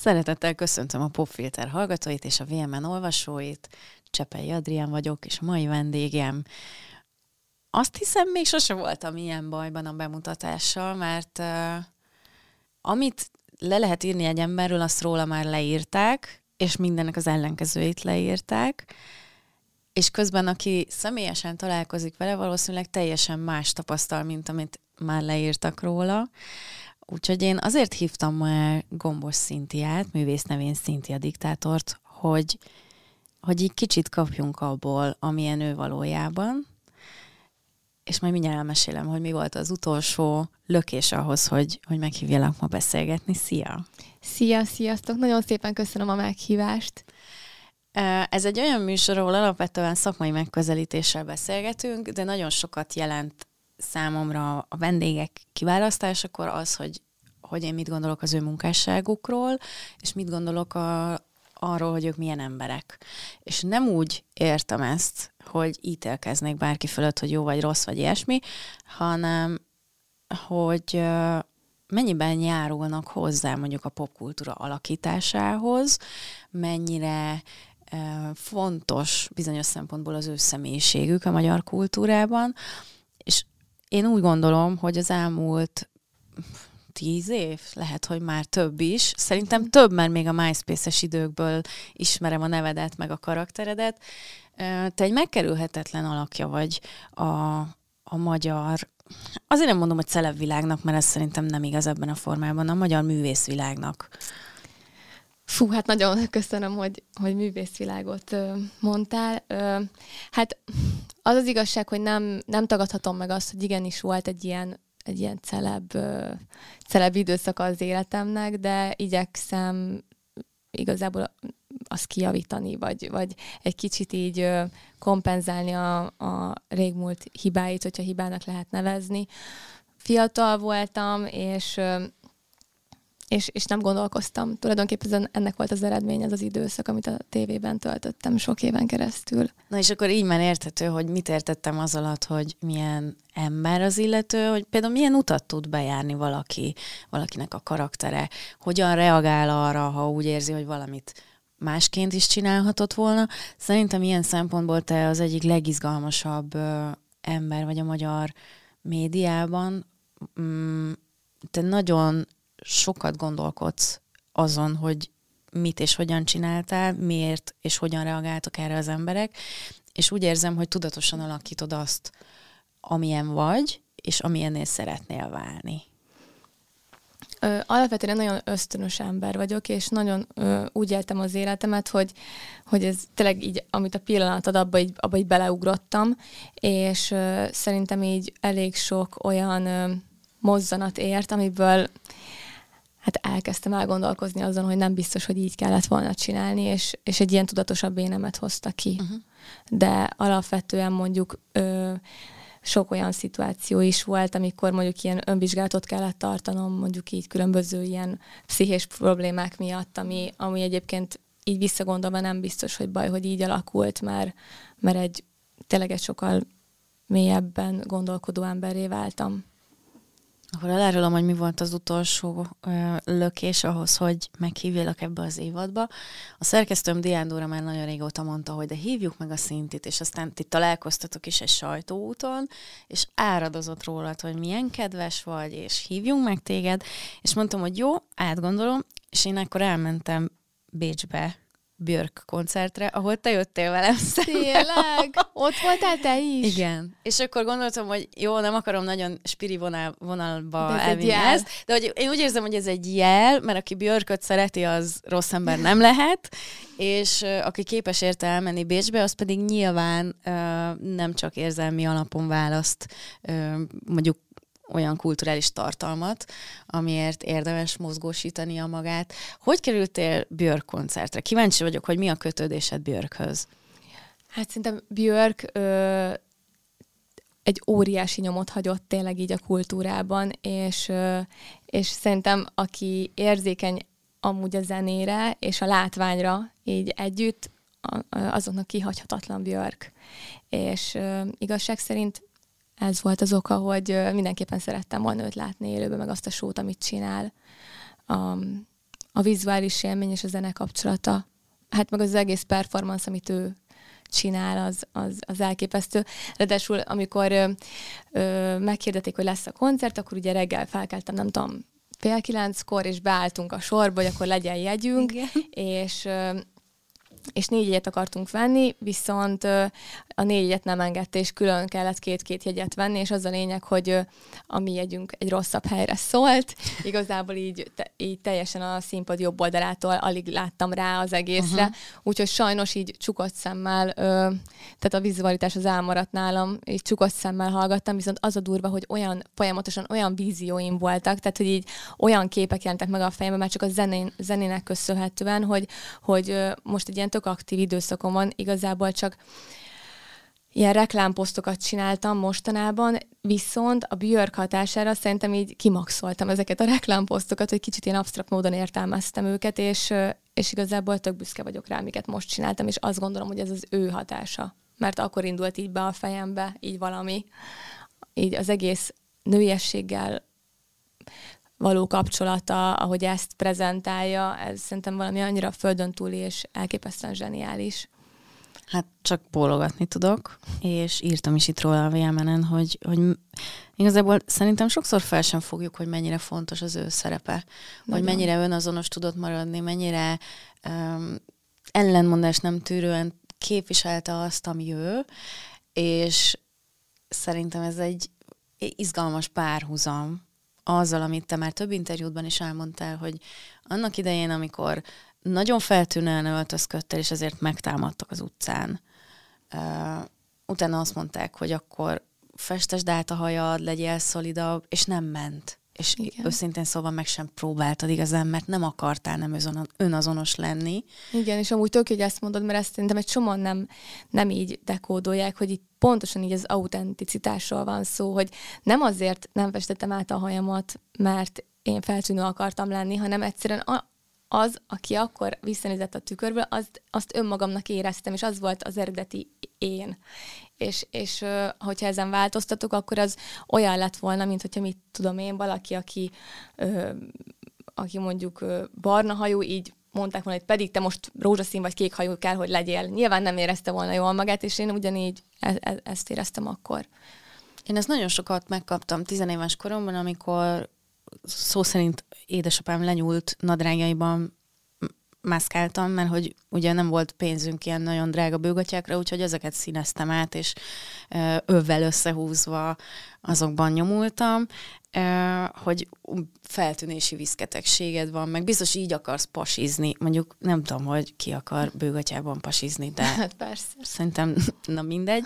Szeretettel köszöntöm a Popfilter hallgatóit és a VMN olvasóit. Csepelyi Adrien vagyok, és mai vendégem. Azt hiszem, még sose voltam ilyen bajban a bemutatással, mert amit le lehet írni egy emberről, azt róla már leírták, és mindennek az ellenkezőit leírták, és közben aki személyesen találkozik vele, valószínűleg teljesen más tapasztal, mint amit már leírtak róla. Úgyhogy én azért hívtam már Gombos Cintiát, művész nevén Szintia Diktátort, hogy így kicsit kapjunk abból, amilyen ő valójában, és majd mindjárt elmesélem, hogy mi volt az utolsó lökés ahhoz, hogy meghívjalak ma beszélgetni. Szia! Szia, sziasztok! Nagyon szépen köszönöm a meghívást! Ez egy olyan műsor, ahol alapvetően szakmai megközelítéssel beszélgetünk, de nagyon sokat jelent számomra a vendégek kiválasztásakor az, hogy én mit gondolok az ő munkásságukról, és mit gondolok arról, hogy ők milyen emberek. És nem úgy értem ezt, hogy ítélkeznék bárki fölött, hogy jó vagy rossz, vagy ilyesmi, hanem hogy mennyiben járulnak hozzá mondjuk a popkultúra alakításához, mennyire fontos bizonyos szempontból az ő személyiségük a magyar kultúrában. És én úgy gondolom, hogy az elmúlt 10 év, lehet, hogy már több is, szerintem több, mert még a MySpace-es időkből ismerem a nevedet, meg a karakteredet. Te egy megkerülhetetlen alakja vagy a magyar, azért nem mondom, hogy celebvilágnak, mert ez szerintem nem igaz ebben a formában, a magyar művészvilágnak. Fú, hát nagyon köszönöm, hogy művészvilágot mondtál. Hát az az igazság, hogy nem tagadhatom meg azt, hogy igenis volt egy ilyen celeb időszaka az életemnek, de igyekszem igazából azt kijavítani, vagy egy kicsit így kompenzálni a régmúlt hibáit, hogyha hibának lehet nevezni. Fiatal voltam, és nem gondolkoztam. Tulajdonképpen ennek volt az eredmény, az időszak, amit a tévében töltöttem sok éven keresztül. Na és akkor így már érthető, hogy mit értettem az alatt, hogy milyen ember az illető, hogy például milyen utat tud bejárni valakinek a karaktere, hogyan reagál arra, ha úgy érzi, hogy valamit másként is csinálhatott volna. Szerintem ilyen szempontból te az egyik legizgalmasabb ember vagy a magyar médiában. Te nagyon sokat gondolkodsz azon, hogy mit és hogyan csináltál, miért és hogyan reagáltak erre az emberek, és úgy érzem, hogy tudatosan alakítod azt, amilyen vagy, és amilyennél szeretnél válni. Alapvetően nagyon ösztönös ember vagyok, és nagyon úgy éltem az életemet, hogy ez tényleg így, amit a pillanatod, abba így beleugrottam, és szerintem így elég sok olyan mozzanat ért, amiből hát elkezdtem elgondolkozni azon, hogy nem biztos, hogy így kellett volna csinálni, és egy ilyen tudatosabb énemet hozta ki. Uh-huh. De alapvetően mondjuk sok olyan szituáció is volt, amikor mondjuk ilyen önvizsgálatot kellett tartanom, mondjuk így különböző ilyen pszichés problémák miatt, ami egyébként így visszagondolva nem biztos, hogy baj, hogy így alakult, mert tényleg egy sokkal mélyebben gondolkodó emberré váltam. Akkor elárulom, hogy mi volt az utolsó lökés ahhoz, hogy meghívjalak ebbe az évadba. A szerkesztőm Diándóra már nagyon régóta mondta, hogy de hívjuk meg a Szintit, és aztán ti találkoztatok is egy sajtóúton, és áradozott rólad, hogy milyen kedves vagy, és hívjunk meg téged. És mondtam, hogy jó, átgondolom, és én akkor elmentem Bécsbe Björk koncertre, ahol te jöttél velem szemben. Tényleg? Ott voltál te is? Igen. És akkor gondoltam, hogy jó, nem akarom nagyon spiri vonalba elvinni ezt, de hogy én úgy érzem, hogy ez egy jel, mert aki Björköt szereti, az rossz ember nem lehet, és aki képes érte elmenni Bécsbe, az pedig nyilván nem csak érzelmi alapon választ mondjuk olyan kulturális tartalmat, amiért érdemes mozgósítania magát. Hogy kerültél Björk koncertre? Kíváncsi vagyok, hogy mi a kötődésed Björkhöz. Hát szerintem Björk egy óriási nyomot hagyott tényleg így a kultúrában, és szerintem aki érzékeny amúgy a zenére és a látványra így együtt, azoknak kihagyhatatlan Björk. És igazság szerint ez volt az oka, hogy mindenképpen szerettem volna őt látni élőben, meg azt a sót, amit csinál. a vizuális élmény és a zene kapcsolata. Hát meg az egész performance, amit ő csinál, az elképesztő. Ráadásul, amikor meghirdették, hogy lesz a koncert, akkor ugye reggel felkeltem, nem tudom, 8:30-kor, és beálltunk a sorba, hogy akkor legyen jegyünk, és 4 jegyet akartunk venni, viszont a 4 jegyet nem engedte, és külön kellett 2-2 jegyet venni, és az a lényeg, hogy a mi jegyünk egy rosszabb helyre szólt. Igazából így teljesen a színpad jobb oldalától alig láttam rá az egészre, úgyhogy sajnos így csukott szemmel, tehát a vizualitás az elmaradt nálam, így csukott szemmel hallgattam, viszont az a durva, hogy olyan folyamatosan olyan vízióim voltak, tehát hogy így olyan képek jelentek meg a fejemben, már csak a zenének köszönhetően, hogy most egy ilyen tök aktív időszakom van, igazából csak ilyen reklámposztokat csináltam mostanában, viszont a Björk hatására szerintem így kimaxoltam ezeket a reklámposztokat, hogy kicsit ilyen absztrakt módon értelmeztem őket, és igazából tök büszke vagyok rá, amiket most csináltam, és azt gondolom, hogy ez az ő hatása. Mert akkor indult így be a fejembe, így valami, így az egész nőiességgel való kapcsolata, ahogy ezt prezentálja, ez szerintem valami annyira földön túli és elképesztően zseniális. Hát csak bólogatni tudok, és írtam is itt róla a VMN-en, hogy igazából szerintem sokszor fel sem fogjuk, hogy mennyire fontos az ő szerepe, hogy mennyire önazonos tudott maradni, mennyire ellenmondás nem tűrően képviselte azt, ami ő, és szerintem ez egy izgalmas párhuzam azzal, amit te már több interjútban is elmondtál, hogy annak idején, amikor nagyon feltűnően öltözködtél, és ezért megtámadtak az utcán. Utána azt mondták, hogy akkor festesd át a hajad, legyél szolidabb, és nem ment. És őszintén szóval meg sem próbáltad igazán, mert nem akartál nem önazonos lenni. Igen, és amúgy tök, hogy ezt mondod, mert ezt szerintem egy csomóan nem így dekódolják, hogy itt pontosan így az autenticitásról van szó, hogy nem azért nem festettem át a hajamat, mert én feltűnő akartam lenni, hanem egyszerűen az, aki akkor visszanézett a tükörből, azt önmagamnak éreztem, és az volt az eredeti én. És hogyha ezen változtatok, akkor az olyan lett volna, mint hogyha mit tudom én, valaki, aki mondjuk barna hajú, így mondták volna, hogy pedig te most rózsaszín vagy kék hajú kell, hogy legyél. Nyilván nem érezte volna jól magát, és én ugyanígy ezt éreztem akkor. Én ezt nagyon sokat megkaptam 10 éves koromban, amikor szó szerint édesapám lenyúlt nadrágjaiban mászkáltam, mert hogy ugye nem volt pénzünk ilyen nagyon drága bőgatyákra, úgyhogy ezeket színeztem át, és övvel összehúzva azokban nyomultam, hogy feltűnési viszketegséged van, meg biztos így akarsz pasizni. Mondjuk nem tudom, hogy ki akar bőgatyában pasizni, de hát persze. Szerintem, na mindegy.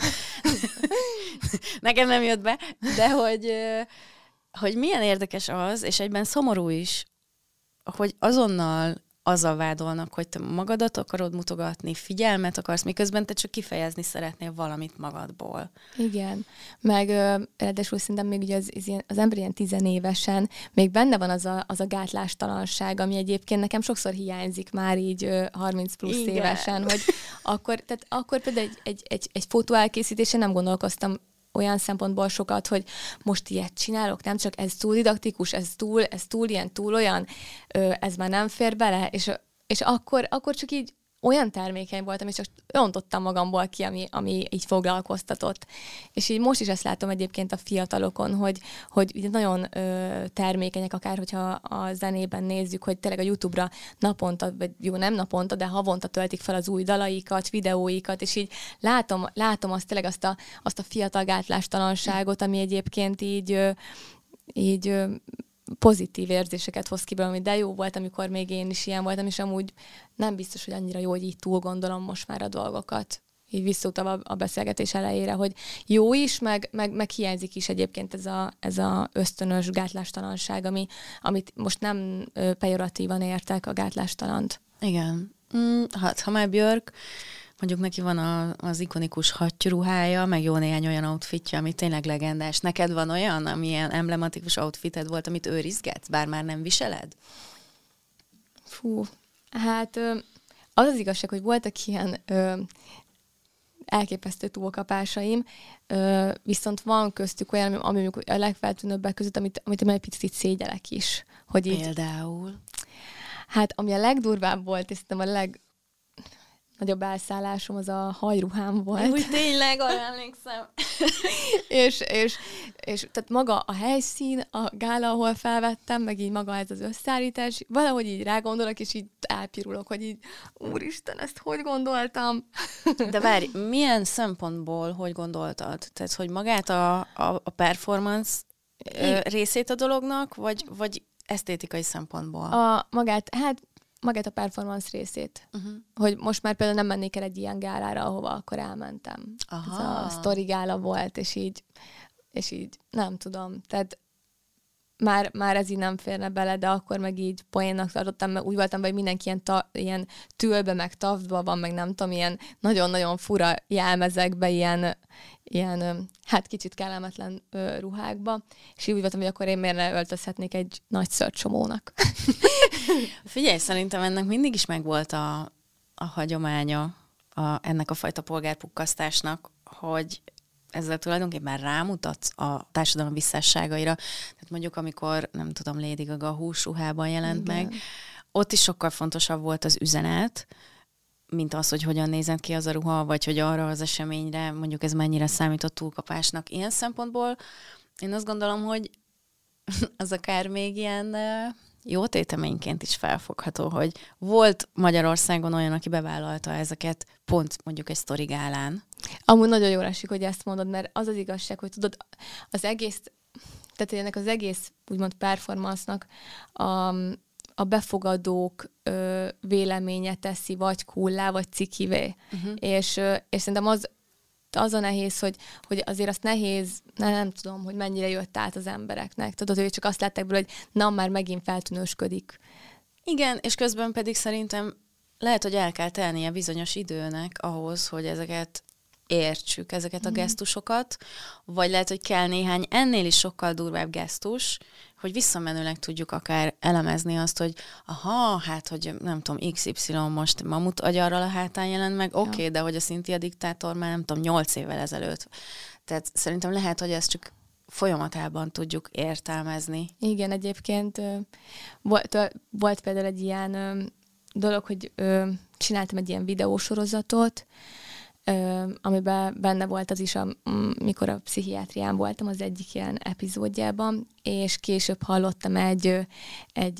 Nekem nem jött be, de hogy milyen érdekes az, és egyben szomorú is, hogy azonnal azzal vádolnak, hogy te magadat akarod mutogatni, figyelmet akarsz, miközben te csak kifejezni szeretnél valamit magadból. Igen, meg ráadásul szerintem még ugye az ember ilyen 10 évesen még benne van az a gátlástalanság, ami egyébként nekem sokszor hiányzik már így 30 plusz igen. évesen, hogy akkor például egy fotó elkészítésen nem gondolkoztam olyan szempontból sokat, hogy most ilyet csinálok, nem csak ez túl didaktikus, ez túl ilyen, túl olyan, ez már nem fér bele, és akkor csak így olyan termékeny voltam, és csak öntottam magamból ki, ami így foglalkoztatott. És így most is ezt látom egyébként a fiatalokon, hogy nagyon termékenyek, akár hogyha a zenében nézzük, hogy tényleg a YouTube-ra naponta, vagy jó, nem naponta, de havonta töltik fel az új dalaikat, videóikat, és így látom azt tényleg azt a fiatal gátlástalanságot, ami egyébként így pozitív érzéseket hoz ki belőle, de jó volt, amikor még én is ilyen voltam, és amúgy nem biztos, hogy annyira jó, hogy így túl gondolom most már a dolgokat. Így visszautalva a beszélgetés elejére, hogy jó is, meg hiányzik is egyébként ez a ösztönös gátlástalanság, amit most nem pejoratívan értek a gátlástalant. Igen. Hát, ha már Björk, mondjuk neki van az ikonikus hattyúruhája, meg jó néhány olyan outfitja, ami tényleg legendás. Neked van olyan, ami ilyen emblematikus outfited volt, amit őrizgetsz, bár már nem viseled? Fú, hát az az igazság, hogy voltak ilyen elképesztő túlkapásaim, viszont van köztük olyan, ami a legfeltűnőbbek között, amit egy picit szégyelek is. Hogy például? Hát, ami a legdurvább volt, és szerintem a legnagyobb elszállásom az a hajruhám volt. Úgy tényleg, olyan emlékszem. és tehát maga a helyszín, a gála, ahol felvettem, meg így maga ez az összeállítás, valahogy így rágondolok, és így elpirulok, hogy így, úristen, ezt hogy gondoltam? De várj, milyen szempontból hogy gondoltad? Tehát, hogy magát a performance részét a dolognak, vagy esztétikai szempontból? Magát a performance részét. Uh-huh. Hogy most már például nem mennék el egy ilyen gálára, ahova akkor elmentem. Aha. Ez a sztori gála volt, és így nem tudom. Tehát már ez így nem férne bele, de akkor meg így poénnak tartottam, mert úgy voltam, hogy mindenki ilyen tülbe, meg tavba van, meg nem tudom, ilyen nagyon-nagyon fura jelmezekbe, ilyen hát kicsit kellemetlen ruhákba, és úgy voltam, hogy akkor én miért ne öltözhetnék egy nagy szörcsomónak. Figyelj, szerintem ennek mindig is megvolt a hagyománya ennek a fajta polgárpukkasztásnak, hogy ezzel tulajdonképpen rámutatsz a társadalom visszásságaira. Tehát mondjuk, amikor, nem tudom, Lady Gaga a húsruhában jelent igen. meg, ott is sokkal fontosabb volt az üzenet, mint az, hogy hogyan nézett ki az a ruha, vagy hogy arra az eseményre, mondjuk ez mennyire számított túlkapásnak. Ilyen szempontból én azt gondolom, hogy az akár még ilyen jó téteményként is felfogható, hogy volt Magyarországon olyan, aki bevállalta ezeket pont mondjuk egy sztorigálán. Amúgy nagyon jól esik, hogy ezt mondod, mert az az igazság, hogy tudod, az egész, tehát ennek az egész úgymond performance-nak a befogadók véleménye teszi vagy kullá, vagy cikivé. Uh-huh. És szerintem az a nehéz, hogy azért azt nehéz, nem tudom, hogy mennyire jött át az embereknek. Tudod, hogy csak azt látták belőle, hogy na, már megint feltűnősködik. Igen, és közben pedig szerintem lehet, hogy el kell telnie bizonyos időnek ahhoz, hogy ezeket értsük, ezeket a gesztusokat, vagy lehet, hogy kell néhány ennél is sokkal durvább gesztus, hogy visszamenőleg tudjuk akár elemezni azt, hogy aha, hát, hogy nem tudom, XY most mamut agyarral a hátán jelent meg, oké, de hogy a Cinthya Diktátor már nem tudom, 8 évvel ezelőtt. Tehát szerintem lehet, hogy ezt csak folyamatában tudjuk értelmezni. Igen, egyébként volt például egy ilyen dolog, hogy csináltam egy ilyen videósorozatot, amiben benne volt az is, amikor a pszichiátrián voltam az egyik ilyen epizódjában, és később hallottam egy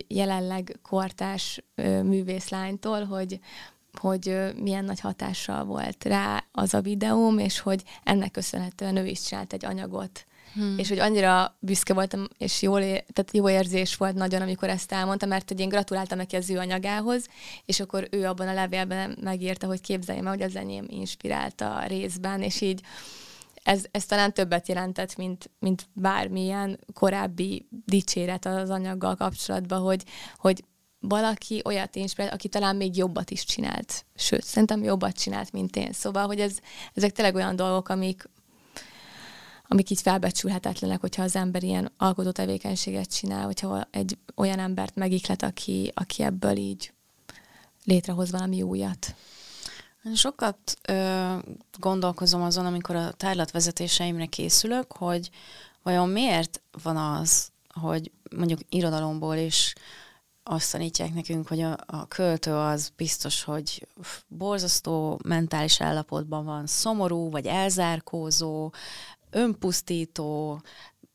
jelenleg kortárs művészlánytól, hogy milyen nagy hatással volt rá az a videóm, és hogy ennek köszönhetően ő is csinált egy anyagot. És hogy annyira büszke voltam, és tehát jó érzés volt nagyon, amikor ezt elmondtam, mert hogy én gratuláltam neki az ő anyagához, és akkor ő abban a levélben megírta, hogy képzeljem el, hogy az enyém inspirálta a részben, és így ez talán többet jelentett, mint bármilyen korábbi dicséret az anyaggal kapcsolatban, hogy valaki olyat inspirált, aki talán még jobbat is csinált. Sőt, szerintem jobbat csinált, mint én. Szóval, hogy ezek tényleg olyan dolgok, amik így felbecsülhetetlenek, hogyha az ember ilyen alkotó tevékenységet csinál, hogyha egy olyan embert megiklet, aki ebből így létrehoz valami újat. Sokat gondolkozom azon, amikor a tárlatvezetéseimre készülök, hogy vajon miért van az, hogy mondjuk irodalomból is azt tanítják nekünk, hogy a költő az biztos, hogy borzasztó mentális állapotban van, szomorú, vagy elzárkózó, önpusztító,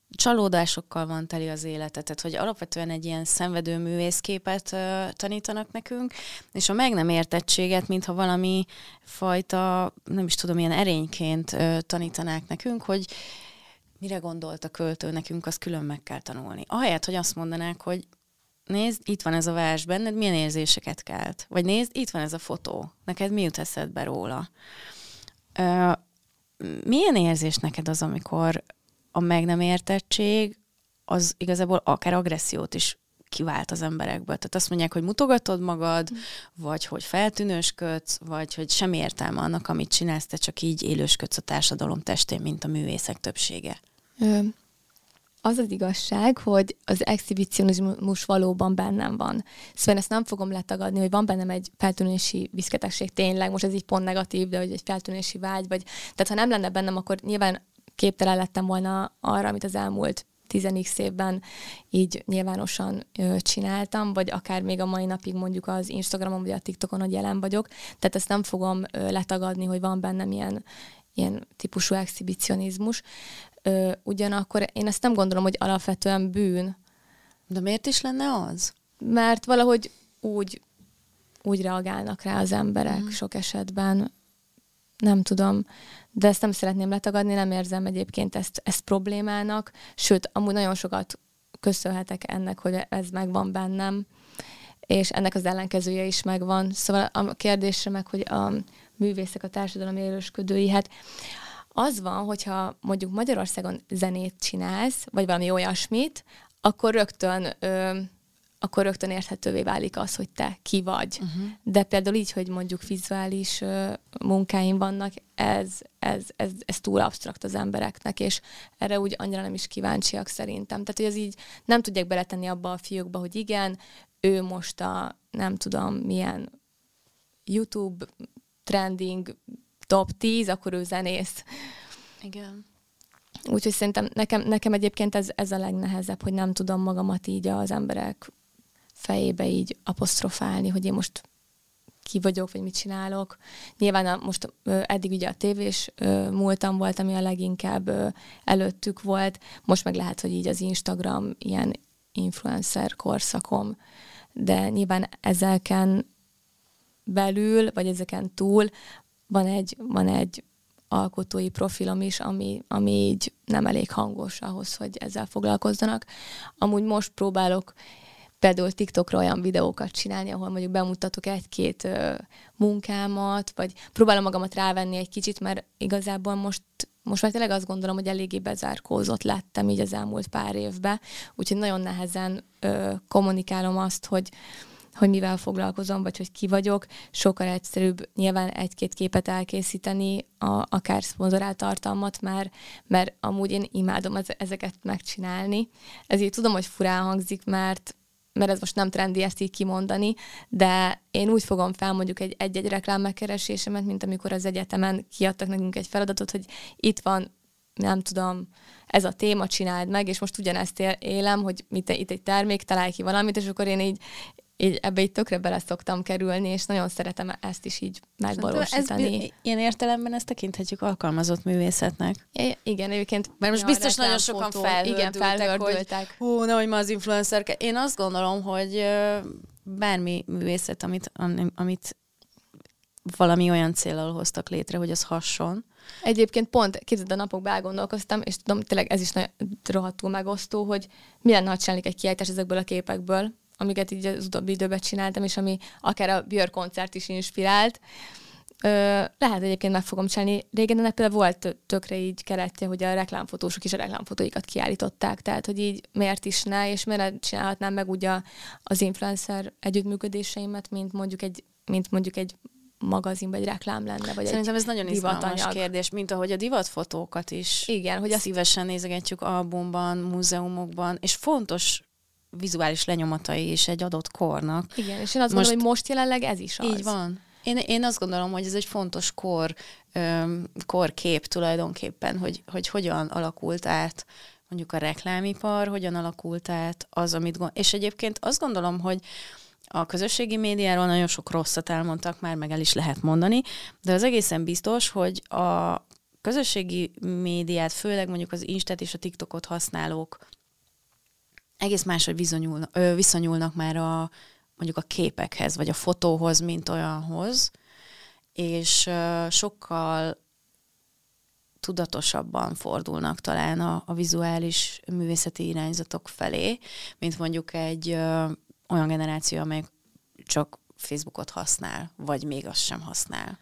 csalódásokkal van teli az élete, tehát hogy alapvetően egy ilyen szenvedő művészképet tanítanak nekünk, és a meg nem értettséget, mintha valami fajta, nem is tudom, ilyen erényként tanítanák nekünk, hogy mire gondolt a költő, nekünk azt külön meg kell tanulni. Ahelyett, hogy azt mondanák, hogy nézd, itt van ez a vers benned, milyen érzéseket kelt. Vagy nézd, itt van ez a fotó, neked mi jut eszedbe róla? Milyen érzés neked az, amikor a meg nem értettség az igazából akár agressziót is kivált az emberekből? Tehát azt mondják, hogy mutogatod magad, vagy hogy feltűnősködsz, vagy hogy semmi értelme annak, amit csinálsz, te csak így élősködsz a társadalom testén, mint a művészek többsége. Az az igazság, hogy az exhibicionizmus valóban bennem van. Szóval ezt nem fogom letagadni, hogy van bennem egy feltűnési viszketegség, tényleg, most ez így pont negatív, de hogy egy feltűnési vágy, vagy tehát ha nem lenne bennem, akkor nyilván képtelen lettem volna arra, amit az elmúlt 10x évben így nyilvánosan csináltam, vagy akár még a mai napig mondjuk az Instagramon vagy a TikTokon, hogy jelen vagyok. Tehát ezt nem fogom letagadni, hogy van bennem ilyen típusú exhibicionizmus. Ugyanakkor én ezt nem gondolom, hogy alapvetően bűn. De miért is lenne az? Mert valahogy úgy reagálnak rá az emberek sok esetben. Nem tudom, de ezt nem szeretném letagadni, nem érzem egyébként ezt problémának, sőt, amúgy nagyon sokat köszönhetek ennek, hogy ez megvan bennem, és ennek az ellenkezője is megvan. Szóval a kérdésre meg, hogy a művészek, a társadalom élősködői, hát az van, hogyha mondjuk Magyarországon zenét csinálsz, vagy valami olyasmit, akkor rögtön érthetővé válik az, hogy te ki vagy. Uh-huh. De például így, hogy mondjuk vizuális munkáim vannak, ez túl absztrakt az embereknek, és erre úgy annyira nem is kíváncsiak szerintem. Tehát, hogy ez így nem tudják beletenni abba a fiókba, hogy igen, ő most a nem tudom milyen YouTube trending top 10, akkor ő zenész. Igen. Úgyhogy szerintem nekem egyébként ez a legnehezebb, hogy nem tudom magamat így az emberek fejébe így apostrofálni, hogy én most ki vagyok, vagy mit csinálok. Nyilván most eddig ugye a tévés múltam volt, ami a leginkább előttük volt. Most meg lehet, hogy így az Instagram ilyen influencer korszakom. De nyilván ezeken belül, vagy ezeken túl van egy alkotói profilom is, ami így nem elég hangos ahhoz, hogy ezzel foglalkozzanak. Amúgy most próbálok például TikTokra olyan videókat csinálni, ahol mondjuk bemutatok egy-két munkámat, vagy próbálom magamat rávenni egy kicsit, mert igazából most már tényleg azt gondolom, hogy eléggé bezárkózott lettem így az elmúlt pár évben, úgyhogy nagyon nehezen kommunikálom azt, hogy mivel foglalkozom, vagy hogy ki vagyok. Sokkal egyszerűbb nyilván egy-két képet elkészíteni, akár szponzorált tartalmat már, mert amúgy én imádom ezeket megcsinálni. Ezért tudom, hogy furán hangzik, mert ez most nem trendi ezt így kimondani, de én úgy fogom fel mondjuk egy-egy reklám megkeresésemet, mint amikor az egyetemen kiadtak nekünk egy feladatot, hogy itt van, nem tudom, ez a téma, csináld meg, és most ugyanezt élem, hogy itt egy termék, találj ki valamit, és akkor én így ebbe így tökre bele szoktam kerülni, és nagyon szeretem ezt is így megvalósítani. Ilyen értelemben ezt tekinthetjük alkalmazott művészetnek. Igen, egyébként. Mert most biztos nagyon sokan felhördültek, hogy hú, nehogy ma az influencer. Én azt gondolom, hogy bármi művészet, amit valami olyan céllal hoztak létre, hogy az hasson. Egyébként pont képzeld, a napokban elgondolkoztam, és tudom, tényleg ez is rohadtul megosztó, hogy mi lenne, ha csinálnék egy kiállítás ezekből a képekből, amiket így az utóbbi időben csináltam, és ami akár a Björk koncert is inspirált. Lehet egyébként meg fogom csinálni. Régen ennek például volt tökre így keretje, hogy a reklámfotósok is a reklámfotóikat kiállították, tehát hogy így miért is ne, és miért csinálhatnám meg ugye az influencer együttműködéseimet, mint mondjuk egy magazinban egy reklám lenne, vagy szerintem ez nagyon izgalmas kérdés, mint ahogy a divatfotókat is. Igen, hogy azt szívesen nézegetjük albumban, múzeumokban, és fontos vizuális lenyomatai is egy adott kornak. Igen, és én azt gondolom, hogy most jelenleg ez is az. Így van. Én azt gondolom, hogy ez egy fontos korkép tulajdonképpen, hogy hogyan alakult át mondjuk a reklámipar, hogyan alakult át az, amit gondol. És egyébként azt gondolom, hogy a közösségi médiáról nagyon sok rosszat elmondtak már, meg el is lehet mondani, de az egészen biztos, hogy a közösségi médiát, főleg mondjuk az Instát és a TikTokot használók egész máshogy viszonyulnak már a, mondjuk a képekhez, vagy a fotóhoz, mint olyanhoz, és sokkal tudatosabban fordulnak talán a vizuális művészeti irányzatok felé, mint mondjuk egy olyan generáció, amely csak Facebookot használ, vagy még azt sem használ.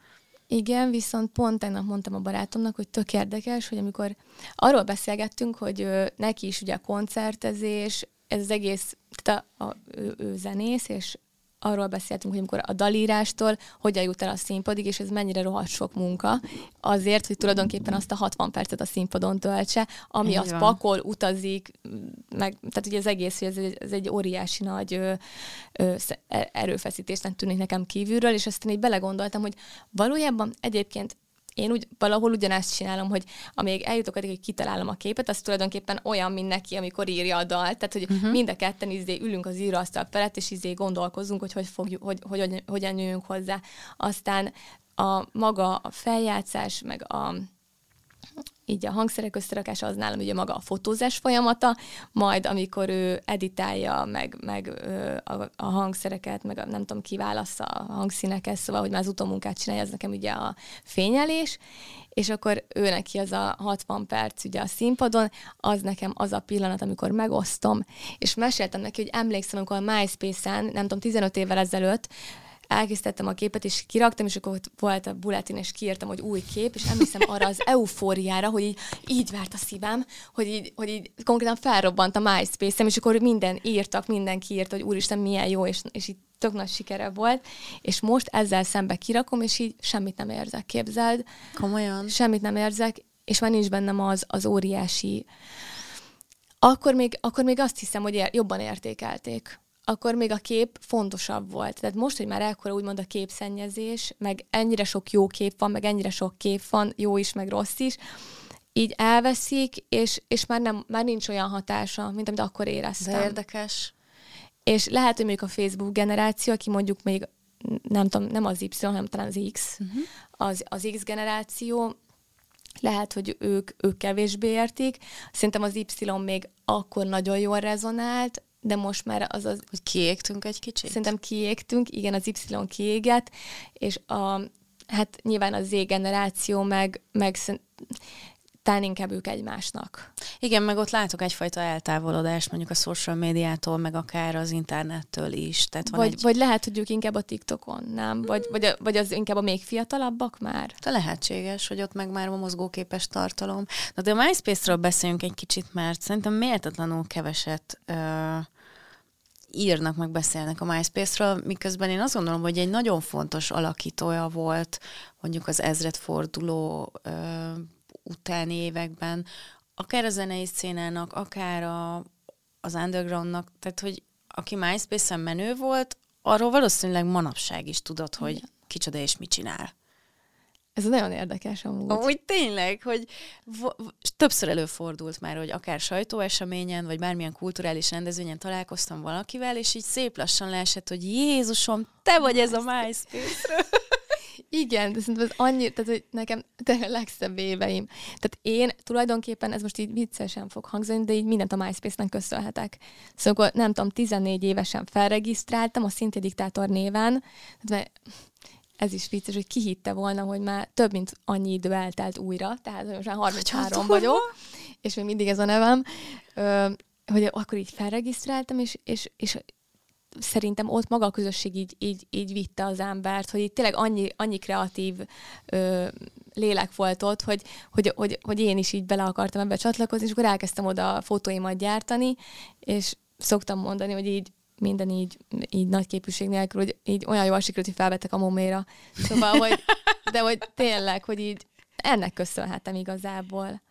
Igen, viszont pont tegnap mondtam a barátomnak, hogy tök érdekes, hogy amikor arról beszélgettünk, hogy neki is ugye a koncertezés, ez az egész, tehát ő zenész, és arról beszéltünk, hogy amikor a dalírástól hogyan jut el a színpadig, és ez mennyire rohadt sok munka, azért, hogy tulajdonképpen azt a 60 percet a színpadon töltse, ami azt pakol, utazik, meg, tehát ugye az egész, hogy ez egy óriási nagy erőfeszítésnek tűnik nekem kívülről, és aztán így belegondoltam, hogy valójában egyébként én úgy valahol ugyanezt csinálom, hogy amíg eljutok addig, hogy kitalálom a képet, az tulajdonképpen olyan, mint neki, amikor írja a dalt. Tehát, hogy mind a ketten ülünk az íróasztal felett, és gondolkozunk, hogy hogyan nyúljunk hozzá. Aztán a feljátszás, meg így a hangszerek összerakása az nálam ugye maga a fotózás folyamata, majd amikor ő editálja, meg a hangszereket, meg nem tudom, kiválassza a hangszíneket, szóval, hogy már az utómunkát csinálja, az nekem ugye a fényelés, és akkor ő neki az a 60 perc ugye a színpadon, az nekem az a pillanat, amikor megosztom, és meséltem neki, hogy emlékszem, amikor a MySpace-en, nem tudom, 15 évvel ezelőtt, elkészítettem a képet, és kiraktam, és akkor volt a bulletin, és kiírtam, hogy új kép, és emlékszem arra az eufóriára, hogy így várt a szívem, hogy így konkrétan felrobbant a MySpace-em, és akkor mindenki írt, hogy úristen, milyen jó, és így tök nagy sikere volt, és most ezzel szembe kirakom, és így semmit nem érzek, képzeld. Komolyan? Semmit nem érzek, és már nincs bennem az óriási... Akkor még azt hiszem, hogy jobban értékelték. Akkor még a kép fontosabb volt. Tehát most, hogy már ekkora úgymond a képszennyezés, meg ennyire sok jó kép van, meg ennyire sok kép van, jó is, meg rossz is, így elveszik, és már nincs olyan hatása, mint amit akkor éreztem. De érdekes. És lehet, hogy mondjuk a Facebook generáció, aki mondjuk még, nem tudom, nem az Y, hanem talán az X, az X generáció, lehet, hogy ők kevésbé értik. Szerintem az Y még akkor nagyon jól rezonált, de most már az... Hogy kiégtünk egy kicsit? Szerintem kiégtünk, igen, az Y kiégett, és hát nyilván a Z generáció meg talán inkább ők egymásnak. Igen, meg ott látok egyfajta eltávolodást mondjuk a social médiától, meg akár az internettől is. Tehát van vagy lehet, hogy ők inkább a TikTokon, nem? Vagy az inkább a még fiatalabbak már? De lehetséges, hogy ott meg már a mozgóképes tartalom. Na, de a MySpace-ről beszéljünk egy kicsit, mert szerintem méltatlanul keveset... írnak, meg beszélnek a MySpace-ről, miközben én azt gondolom, hogy egy nagyon fontos alakítója volt mondjuk az ezredforduló utáni években, akár a zenei szcénának, akár az undergroundnak, tehát hogy aki MySpace-en menő volt, arról valószínűleg manapság is tudod, hogy kicsoda és mit csinál. Ez nagyon érdekes amúgy. Amúgy tényleg, hogy többször előfordult már, hogy akár sajtóeseményen, vagy bármilyen kulturális rendezvényen találkoztam valakivel, és így szép lassan leesett, hogy Jézusom, te vagy ez a MySpace-ről. Igen, de szerintem ez annyi, tehát hogy nekem a legszebb éveim. Tehát én tulajdonképpen, ez most így viccesen fog hangzani, de így mindent a MySpace-nek köszönhetek. Szóval nem tudom, 14 évesen felregisztráltam a Szinthya Diktátor néven, ez is vicces, hogy ki hitte volna, hogy már több mint annyi idő eltelt újra, tehát most már 33 vagyok, és még mindig ez a nevem, hogy akkor így felregisztráltam, és szerintem ott maga a közösség így vitte az embert, hogy itt tényleg annyi kreatív lélek volt ott, hogy én is így bele akartam ebbe csatlakozni, és akkor elkezdtem oda a fotóimat gyártani, és szoktam mondani, hogy így minden így nagy képűség nélkül, hogy így olyan jól sikerült, hogy felvettek a moméra. Szóval, hogy tényleg, hogy így ennek köszönhetem igazából.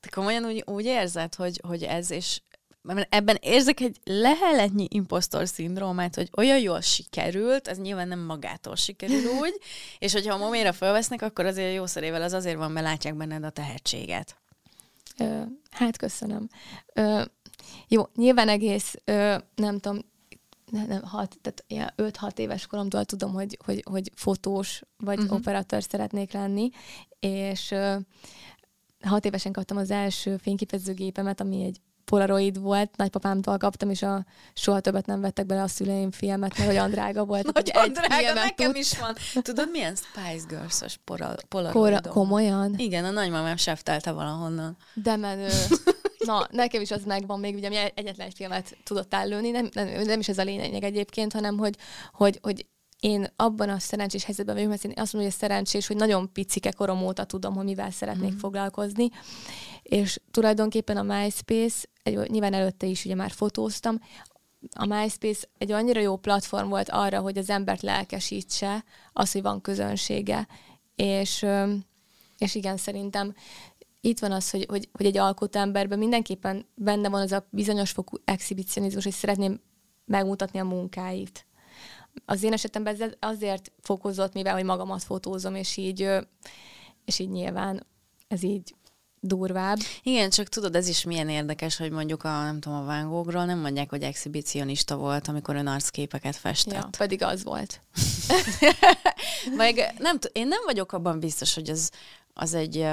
Te komolyan úgy érzed, hogy ez, és ebben érzek egy leheletnyi impostor szindrómát, hogy olyan jól sikerült, ez nyilván nem magától sikerül úgy, és hogyha a moméra felvesznek, akkor azért jószerével az azért van, mert látják benned a tehetséget. Hát köszönöm. Jó, nyilván egész, nem tudom, tehát 5-6 éves koromtól tudom, hogy fotós vagy operatőr szeretnék lenni, és 6 évesen kaptam az első fényképezőgépemet, ami egy Polaroid volt, nagypapámtól kaptam, és soha többet nem vettek bele a szüleim filmet, mert olyan drága volt. Nagyon drága, nekem is van. Tudod, milyen Spice Girls-os Polaroidom? Komolyan? Igen, a nagymamám seftelte valahonnan. De menő. Na, nekem is az megvan még, ugye egyetlen egy filmet tudott ellőni, nem is ez a lényeg egyébként, hanem hogy én abban a szerencsés helyzetben vagyok, mert én azt mondom, hogy a szerencsés, hogy nagyon picike korom óta tudom, hogy mivel szeretnék foglalkozni, és tulajdonképpen a MySpace, nyilván előtte is ugye már fotóztam, a MySpace egy annyira jó platform volt arra, hogy az embert lelkesítse az, hogy van közönsége, és igen, szerintem itt van az, hogy egy alkotó emberben mindenképpen benne van az a bizonyos fokú exhibicionizmus, hogy szeretném megmutatni a munkáit. Az én esetemben ez azért fokozott, mivel hogy magamat fotózom, és így és így nyilván ez így durvább. Igen, csak tudod, ez is milyen érdekes, hogy mondjuk a, nem tudom, a Van Goghról nem mondják, hogy exhibicionista volt, amikor ön arcképeket festett. Ja, pedig az volt. Meg én nem vagyok abban biztos, hogy az egy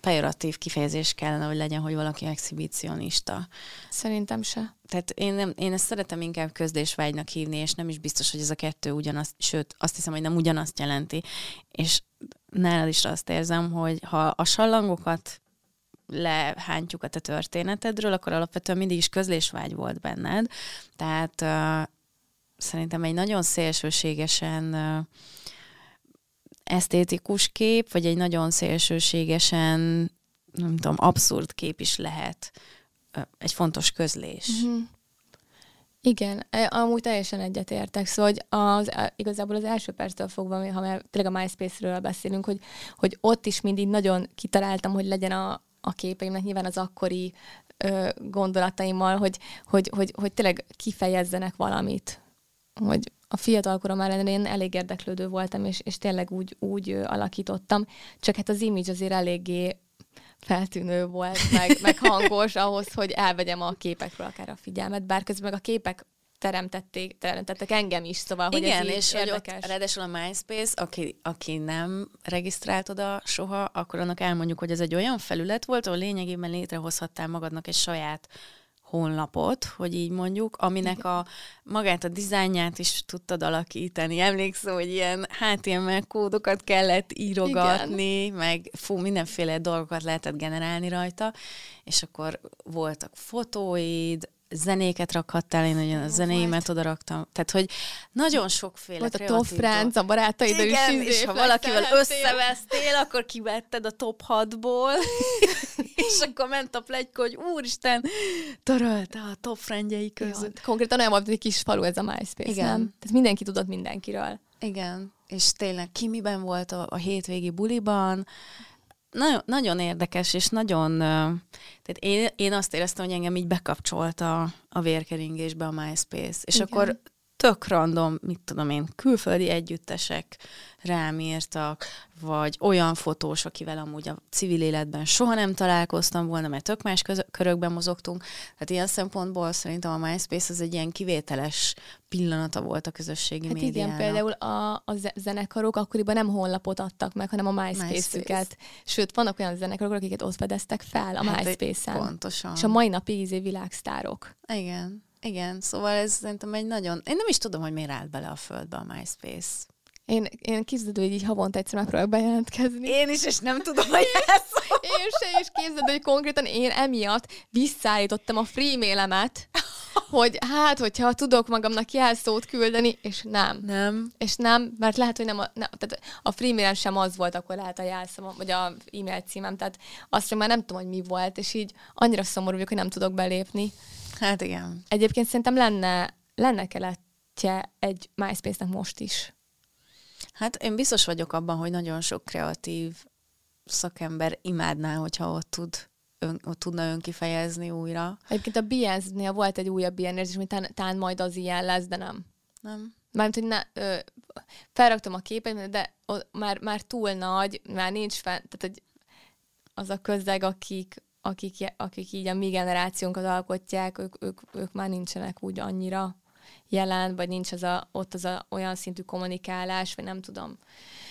pejoratív kifejezés kellene, hogy legyen, hogy valaki exhibicionista. Szerintem se. Tehát én ezt szeretem inkább közlésvágynak hívni, és nem is biztos, hogy ez a kettő ugyanazt, sőt, azt hiszem, hogy nem ugyanazt jelenti. És nálad is azt érzem, hogy ha a sallangokat lehántjuk a te történetedről, akkor alapvetően mindig is közlésvágy volt benned. Tehát szerintem egy nagyon szélsőségesen esztétikus kép, vagy egy nagyon szélsőségesen, nem tudom, abszurd kép is lehet egy fontos közlés. Mm-hmm. Igen, amúgy teljesen egyetértek, szóval igazából az első perctől fogva, ha már tényleg a MySpace-ről beszélünk, hogy ott is mindig nagyon kitaláltam, hogy legyen a képeimnek nyilván az akkori gondolataimmal, hogy tényleg kifejezzenek valamit, hogy a fiatalkorom ellenére én elég érdeklődő voltam, és tényleg úgy alakítottam, csak hát az image azért eléggé feltűnő volt, meg hangos ahhoz, hogy elvegyem a képekről akár a figyelmet, bár közben meg a képek teremtettek engem is, szóval, hogy igen, ez és érdekes. Hogy ott ráadásul a MySpace, aki nem regisztrált oda soha, akkor annak elmondjuk, hogy ez egy olyan felület volt, ahol lényegében létrehozhattál magadnak egy saját honlapot, hogy így mondjuk, aminek magát a dizájnját is tudtad alakítani. Emlékszem, hogy ilyen HTML kódokat kellett írogatni, igen. Meg mindenféle dolgokat lehetett generálni rajta, és akkor voltak fotóid, zenéket rakhattál, én ugyan a zenéimet oda raktam. Tehát, hogy nagyon sokféle volt a top franc, a barátaid, igen, és ha valakivel összevesztél, akkor kivetted a top 6-ból, és akkor ment a pletyka, hogy úristen, törölte a top friendjei között. Ja, konkrétan olyan volt, hogy kis falu ez a MySpace, igen. Nem? Tehát mindenki tudott mindenkiről. Igen, és tényleg ki miben volt a hétvégi buliban. Nagyon érdekes, és nagyon... Tehát én azt éreztem, hogy engem így bekapcsolt a vérkeringésbe a MySpace. És igen. Akkor tök random, mit tudom én, külföldi együttesek rám írtak, vagy olyan fotós, akivel amúgy a civil életben soha nem találkoztam volna, mert tök más körökben mozogtunk. Tehát ilyen szempontból szerintem a MySpace az egy ilyen kivételes pillanata volt a közösségi médiának. Hát igen, például a zenekarok akkoriban nem honlapot adtak meg, hanem a MySpace-üket. Sőt, vannak olyan zenekarok, akiket ott fedeztek fel a MySpace-en. Pontosan. És a mai napig világsztárok. Igen. Igen, szóval ez szerintem egy nagyon... Én nem is tudom, hogy miért állt bele a földbe a MySpace. Én képzeld, hogy így havonta egyszer megpróbálok bejelentkezni. Én is, és nem tudom, hogy ez. Én se is képzeld, hogy konkrétan én emiatt visszaállítottam a free mailemet, hogy hát, hogyha tudok magamnak jelszót küldeni, és nem. És nem, mert lehet, hogy nem, tehát a free mailem sem az volt, akkor lehet a jelszám, vagy a e-mail címem, tehát azt már nem tudom, hogy mi volt, és így annyira szomorú vagyok, hogy nem tudok belépni. Hát igen. Egyébként szerintem lenne keletje egy MySpace-nek most is. Hát én biztos vagyok abban, hogy nagyon sok kreatív szakember imádná, hogyha ott tudna önkifejezni újra. Egyébként a Behance-nél volt egy újabb ilyen érzés, hogy tán majd az ilyen lesz, de nem. Nem. Mármint, hogy felraktam a képet, de már túl nagy, már nincs fenn, tehát hogy az a közeg, akik így a mi generációnkat alkotják, ők már nincsenek úgy annyira jelen, vagy nincs ott az olyan szintű kommunikálás, vagy nem tudom.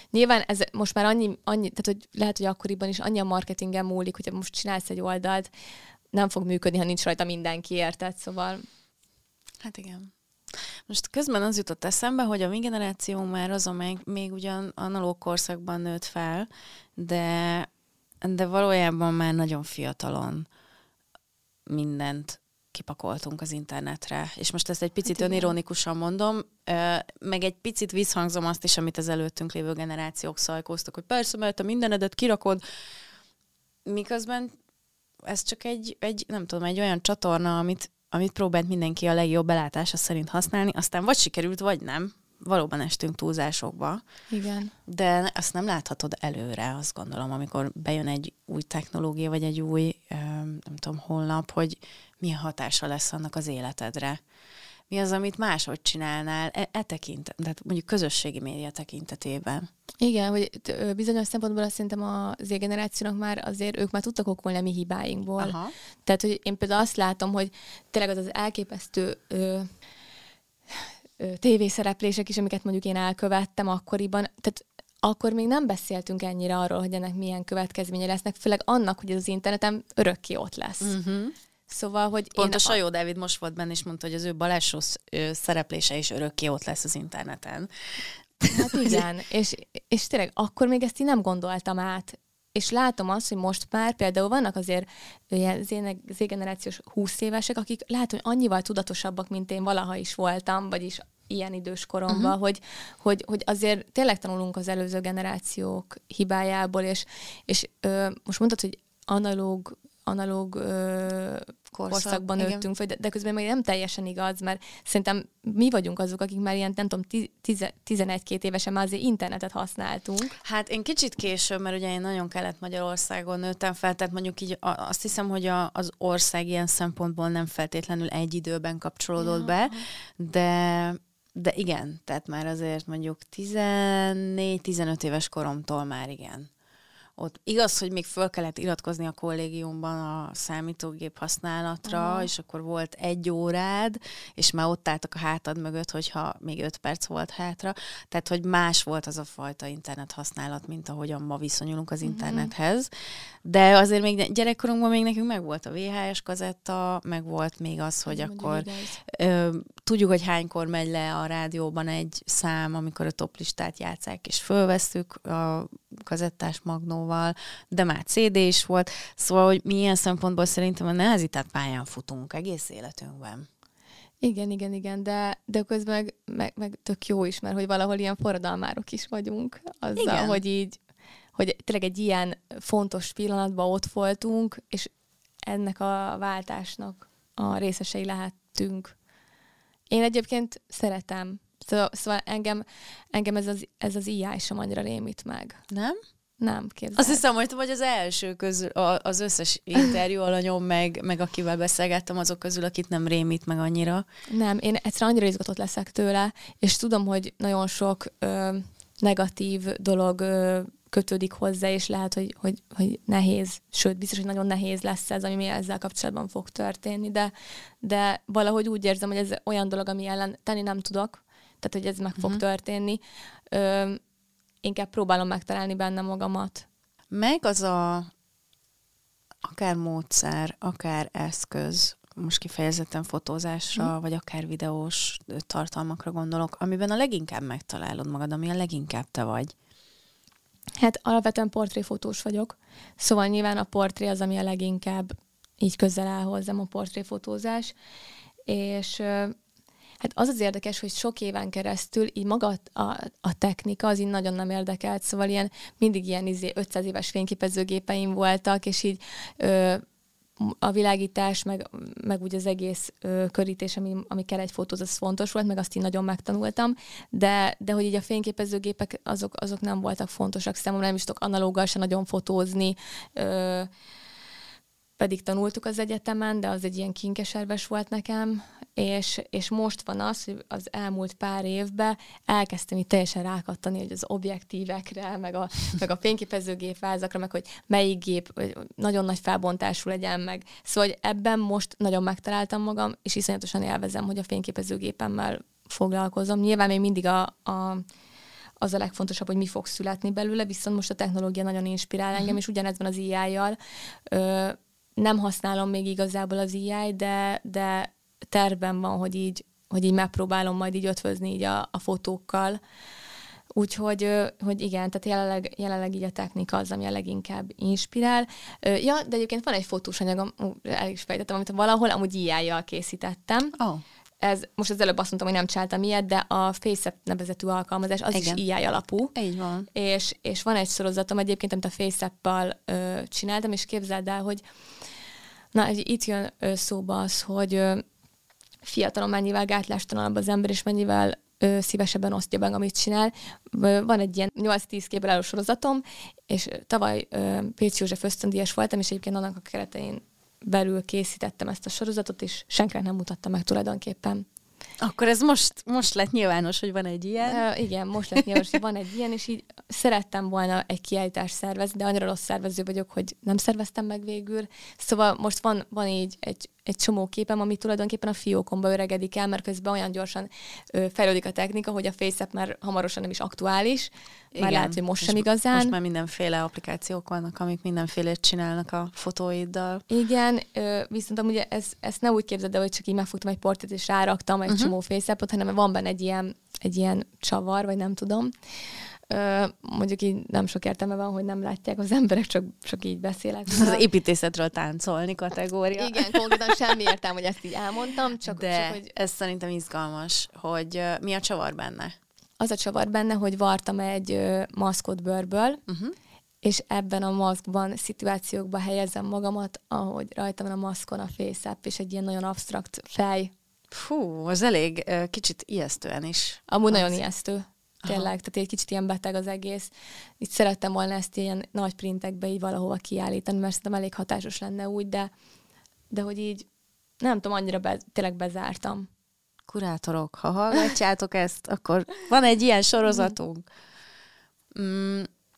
Nyilván ez most már annyi tehát hogy lehet, hogy akkoriban is annyi a marketingen múlik, hogyha most csinálsz egy oldalt, nem fog működni, ha nincs rajta mindenki, érted? Szóval... Hát igen. Most közben az jutott eszembe, hogy a mi generáció már az, amely még ugyan analóg korszakban nőtt fel, de valójában már nagyon fiatalon mindent kipakoltunk az internetre. És most ezt egy picit önironikusan mondom, meg egy picit visszhangzom azt is, amit az előttünk lévő generációk szajkóztak, hogy persze, mert a mindenedet kirakod, miközben ez csak egy olyan csatorna, amit próbált mindenki a legjobb belátása szerint használni, aztán vagy sikerült, vagy nem. Valóban estünk túlzásokba. Igen. De azt nem láthatod előre, azt gondolom, amikor bejön egy új technológia, vagy egy új, nem tudom, honlap, hogy milyen hatása lesz annak az életedre. mi az, amit máshogy csinálnál tekintetben, tehát mondjuk közösségi média tekintetében? Igen, hogy bizonyos szempontból azt szerintem az generációnak már azért ők már tudtak okolni a mi hibáinkból. Aha. Tehát, hogy én például azt látom, hogy tényleg az elképesztő tévészereplések is, amiket mondjuk én elkövettem akkoriban, tehát akkor még nem beszéltünk ennyire arról, hogy ennek milyen következménye lesznek, főleg annak, hogy az interneten örökké ott lesz. Uh-huh. Szóval, hogy pont a Sajó Dávid most volt benne, és mondta, hogy az ő balessos szereplése is örökké ott lesz az interneten. Hát igen, és tényleg akkor még ezt én nem gondoltam át. És látom azt, hogy most már például vannak azért ilyen z-generációs 20 évesek, akik látom, hogy annyival tudatosabbak, mint én valaha is voltam, vagyis ilyen idős koromban, uh-huh. hogy azért tényleg tanulunk az előző generációk hibájából, és most mondtad, hogy analóg korszakban nőttünk fel, de közben még nem teljesen igaz, mert szerintem mi vagyunk azok, akik már ilyen, nem tudom, 11-12 évesen már azért internetet használtunk. Hát én kicsit később, mert ugye én nagyon Kelet-Magyarországon nőttem fel, tehát mondjuk így azt hiszem, hogy az ország ilyen szempontból nem feltétlenül egy időben kapcsolódott be, de igen, tehát már azért mondjuk 14-15 éves koromtól már igen. Ott igaz, hogy még föl kellett iratkozni a kollégiumban a számítógép használatra, és akkor volt egy órád, és már ott álltak a hátad mögött, hogyha még 5 perc volt hátra. Tehát, hogy más volt az a fajta internet használat, mint ahogyan ma viszonyulunk az internethez. De azért még gyerekkorunkban még nekünk meg volt a VHS kazetta, meg volt még az, hogy akkor tudjuk, hogy hánykor megy le a rádióban egy szám, amikor a toplistát játsszák, és fölvesztük a kazettás magnóval, de már CD is volt. Szóval, hogy mi ilyen szempontból szerintem a nehezített pályán futunk egész életünkben. Igen, de közben meg tök jó is, mert hogy valahol ilyen forradalmárok is vagyunk azzal, igen. hogy tényleg egy ilyen fontos pillanatban ott voltunk, és ennek a váltásnak a részesei lehettünk. Én egyébként szeretem. Szóval engem ez az AI sem annyira rémít meg. Nem? Nem, képzelj. Azt hiszem, hogy te vagy az első közül, az összes interjú alanyom, meg akivel beszélgettem, azok közül, akit nem rémít meg annyira. Nem, én egyszerűen annyira izgatott leszek tőle, és tudom, hogy nagyon sok negatív dolog kötődik hozzá, és lehet, hogy nehéz, sőt, biztos, hogy nagyon nehéz lesz ez, ami ezzel kapcsolatban fog történni, de valahogy úgy érzem, hogy ez olyan dolog, ami ellen tenni nem tudok, tehát, hogy ez meg fog történni. Inkább próbálom megtalálni benne magamat. Meg az akár módszer, akár eszköz, most kifejezetten fotózásra, vagy akár videós tartalmakra gondolok, amiben a leginkább megtalálod magad, ami a leginkább te vagy. Hát alapvetően portréfotós vagyok, szóval nyilván a portré az, ami a leginkább így közel áll hozzám, a portréfotózás, és... Hát az az érdekes, hogy sok éven keresztül így maga a technika az így nagyon nem érdekelt, szóval ilyen, mindig ilyen 500 éves fényképezőgépeim voltak, és így a világítás, meg úgy az egész körítés, ami kell egy fotóz, az fontos volt, meg azt így nagyon megtanultam, de hogy így a fényképezőgépek, azok nem voltak fontosak számomra, nem is tudok analóggal se nagyon fotózni, pedig tanultuk az egyetemen, de az egy ilyen kinkeserves volt nekem, és most van az, hogy az elmúlt pár évben elkezdtem így teljesen rákattani, hogy az objektívekre, meg a fényképezőgépvázakra, meg hogy melyik gép hogy nagyon nagy felbontású legyen meg. Szóval ebben most nagyon megtaláltam magam, és iszonyatosan élvezem, hogy a fényképezőgépemmel foglalkozom. Nyilván még mindig az a legfontosabb, hogy mi fog születni belőle, viszont most a technológia nagyon inspirál engem, és ugyanez van az AI-jal. Nem használom még igazából az AI, de tervben van, hogy így megpróbálom majd így ötvözni így a fotókkal. Úgyhogy igen, tehát jelenleg így a technika az, ami a leginkább inspirál. Ja, de egyébként van egy fotós anyagom, el is fejtettem, amit valahol amúgy AI-jal készítettem. Oh. Most az előbb azt mondtam, hogy nem csináltam ilyet, de a FaceApp nevezetű alkalmazás, az igen. Is AI alapú. Így van. És van egy sorozatom egyébként, amit a FaceApp-pal csináltam, és képzeld el, hogy itt jön szóba az, hogy fiatalon mennyivel gátlástalanabb az ember, és mennyivel szívesebben osztja meg, amit csinál. Van egy ilyen 8-10 képből álló sorozatom, és tavaly Pécsi József ösztöndíjas voltam, és egyébként annak a keretein belül készítettem ezt a sorozatot, és senkinek nem mutattam meg tulajdonképpen. Akkor ez most lett nyilvános, hogy van egy ilyen. Igen, most lett nyilvános, hogy van egy ilyen, és így szerettem volna egy kiállítást szervezni, de annyira rossz szervező vagyok, hogy nem szerveztem meg végül. Szóval most van így egy csomó képem, ami tulajdonképpen a fiókomba öregedik el, mert közben olyan gyorsan fejlődik a technika, hogy a FaceApp már hamarosan nem is aktuális. Igen, már lehet, hogy most sem igazán. Most már mindenféle applikációk vannak, amik mindenfélét csinálnak a fotóiddal. Igen, viszont amúgy ezt ne úgy képzeld el, hogy csak így megfogtam egy portrét és ráraktam egy csomó FaceAppot, hanem van benne egy ilyen csavar, vagy nem tudom. Mondjuk így nem sok értelme van, hogy nem látják az emberek, csak így beszélek. Az építészetről táncolni kategória. Igen, konkrétan semmi értelme, hogy ezt így elmondtam. Csak hogy... ez szerintem izgalmas, hogy mi a csavar benne? Az a csavar benne, hogy vartam egy maszkot bőrből, és ebben a maszkban, szituációkban helyezem magamat, ahogy rajta van a maszkon a FaceApp, és egy ilyen nagyon absztrakt fej. Fú, az elég kicsit ijesztően is. Amúgy nagyon ijesztő. Tényleg, tehát egy kicsit ilyen beteg az egész. Így szerettem volna ezt ilyen nagy printekbe így valahova kiállítani, mert szerintem elég hatásos lenne úgy, de hogy így, nem tudom, annyira tényleg bezártam. Kurátorok, ha hallgatjátok ezt, akkor van egy ilyen sorozatunk.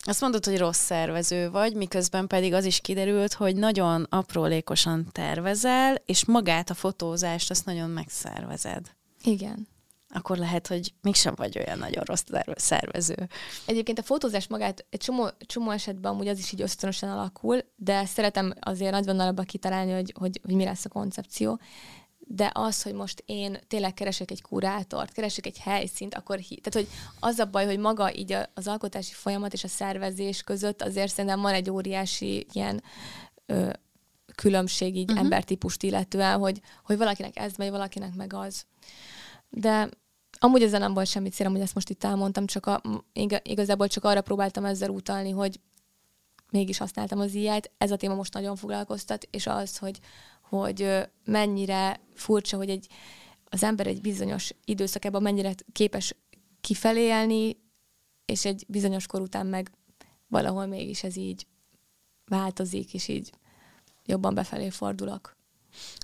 Azt mondod, hogy rossz szervező vagy, miközben pedig az is kiderült, hogy nagyon aprólékosan tervezel, és magát a fotózást azt nagyon megszervezed. Igen. Akkor lehet, hogy mégsem vagy olyan nagyon rossz szervező. Egyébként a fotózás magát egy csomó esetben amúgy az is így ösztönösen alakul, de szeretem azért nagyvonalabban kitalálni, hogy mi lesz a koncepció. De az, hogy most én tényleg keresek egy kurátort, keresek egy helyszínt, akkor tehát, hogy az a baj, hogy maga így az alkotási folyamat és a szervezés között azért szerintem van egy óriási ilyen különbség így embertípust illetően, hogy valakinek ez megy, valakinek meg az. De amúgy ezzel nem volt semmi cél, amúgy ezt most itt elmondtam, csak igazából csak arra próbáltam ezzel utalni, hogy mégis használtam az ilyet. Ez a téma most nagyon foglalkoztat, és az, hogy mennyire furcsa, hogy az ember egy bizonyos időszakában mennyire képes kifelé élni, és egy bizonyos kor után meg valahol mégis ez így változik, és így jobban befelé fordulok.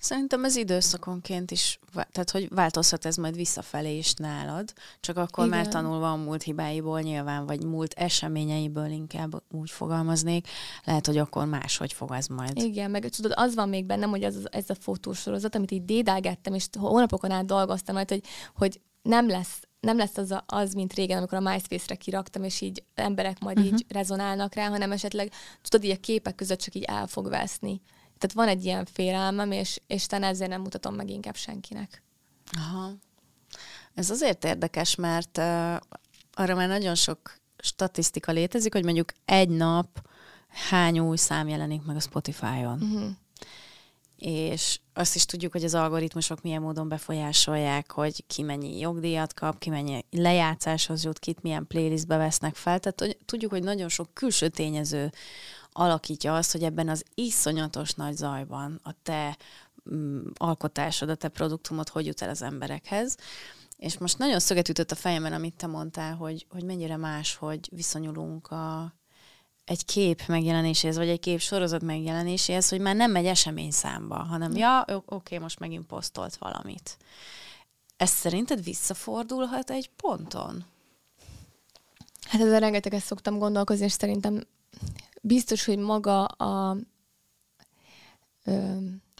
Szerintem ez időszakonként is, tehát hogy változhat ez majd visszafelé is nálad, csak akkor igen. Már tanulva a múlt hibáiból nyilván, vagy múlt eseményeiből inkább úgy fogalmaznék, lehet, hogy akkor máshogy fog ez majd. Igen, meg tudod, az van még bennem, hogy ez a fotósorozat, amit így dédelgettem, és hónapokon át dolgoztam, mert hogy nem lesz az, mint régen, amikor a MySpace-re kiraktam, és így emberek majd így rezonálnak rá, hanem esetleg tudod, így a képek között csak így el fog veszni. Tehát van egy ilyen félelmem, és talán ezért nem mutatom meg inkább senkinek. Aha. Ez azért érdekes, mert arra már nagyon sok statisztika létezik, hogy mondjuk egy nap hány új szám jelenik meg a Spotify-on. És azt is tudjuk, hogy az algoritmusok milyen módon befolyásolják, hogy ki mennyi jogdíjat kap, ki mennyi lejátszáshoz jut, kit milyen playlistbe vesznek fel. Tehát tudjuk, hogy nagyon sok külső tényező alakítja azt, hogy ebben az iszonyatos nagy zajban a te alkotásod, a te produktumod hogy jut el az emberekhez. És most nagyon szöget ütött a fejemben, amit te mondtál, hogy mennyire más, hogy viszonyulunk egy kép megjelenéséhez, vagy egy kép sorozat megjelenéséhez, hogy már nem megy esemény számba, hanem oké, most megint posztolt valamit. Ez szerinted visszafordulhat egy ponton? Hát ezzel rengeteget szoktam gondolkozni, és szerintem biztos, hogy maga a...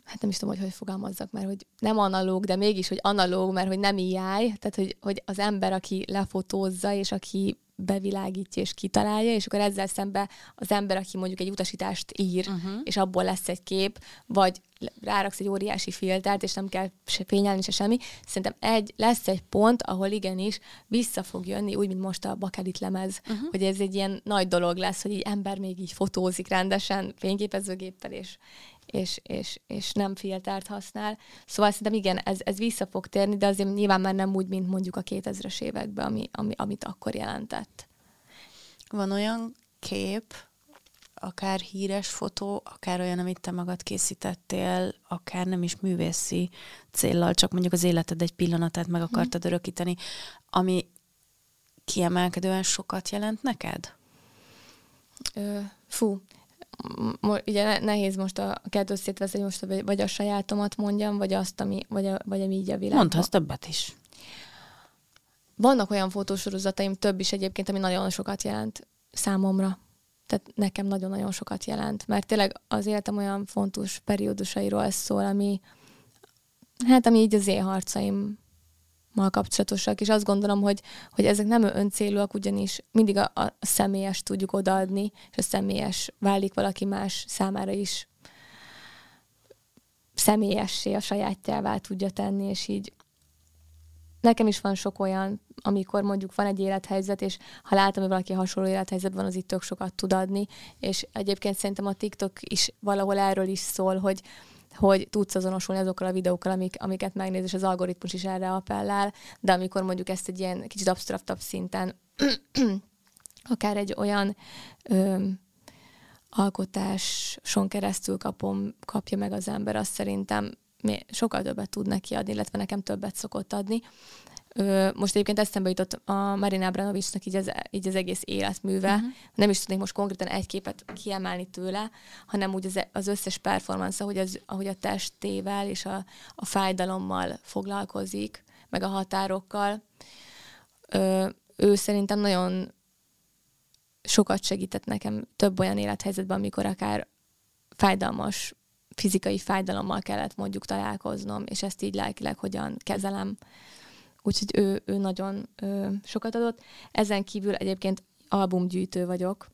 hát nem is tudom, hogy fogalmazzak, mert hogy nem analóg, de mégis, hogy analóg, mert hogy nem AI, tehát hogy az ember, aki lefotózza, és aki bevilágítja, és kitalálja, és akkor ezzel szemben az ember, aki mondjuk egy utasítást ír, és abból lesz egy kép, vagy ráraksz egy óriási filtert, és nem kell se fényelni, se semmi. Szerintem lesz egy pont, ahol igenis vissza fog jönni, úgy, mint most a bakelit lemez, hogy ez egy ilyen nagy dolog lesz, hogy így ember még így fotózik rendesen fényképezőgéppel, és nem filtert használ. Szóval szerintem igen, ez vissza fog térni, de azért nyilván már nem úgy, mint mondjuk a 2000-es években, amit akkor jelentett. Van olyan kép, akár híres fotó, akár olyan, amit te magad készítettél, akár nem is művészi céllal, csak mondjuk az életed egy pillanatát meg akartad örökíteni, ami kiemelkedően sokat jelent neked? Fú, ugye nehéz most a kettőt szétvezetni, most vagy a sajátomat mondjam, vagy azt, ami, vagy ami így a világban. Mondhatsz többet is. Vannak olyan fotósorozataim, több is egyébként, ami nagyon sokat jelent számomra. Tehát nekem nagyon-nagyon sokat jelent. Mert tényleg az életem olyan fontos periódusairól szól, ami ami így az én harcaimmal kapcsolatosak. És azt gondolom, hogy ezek nem öncélúak, ugyanis mindig a személyes tudjuk odaadni, és a személyes válik valaki más számára is személyessé, a sajátjává tudja tenni, és így nekem is van sok olyan, amikor mondjuk van egy élethelyzet, és ha látom, hogy valaki hasonló élethelyzetben van, az itt tök sokat tud adni, és egyébként szerintem a TikTok is valahol erről is szól, hogy tudsz azonosulni azokkal a videókkal, amiket megnéz, és az algoritmus is erre appellál, de amikor mondjuk ezt egy ilyen kicsit absztraktabb szinten, akár egy olyan alkotáson keresztül kapja meg az ember, azt szerintem sokkal többet tud neki adni, illetve nekem többet szokott adni. Most egyébként eszembe jutott a Marina Abramovicsnak így az egész életműve. Uh-huh. Nem is tudnék most konkrétan egy képet kiemelni tőle, hanem úgy az összes performance, ahogy a testével és a fájdalommal foglalkozik, meg a határokkal. Ő szerintem nagyon sokat segített nekem több olyan élethelyzetben, amikor akár fájdalmas fizikai fájdalommal kellett mondjuk találkoznom, és ezt így lelkileg hogyan kezelem. Úgyhogy ő nagyon sokat adott. Ezen kívül egyébként albumgyűjtő vagyok.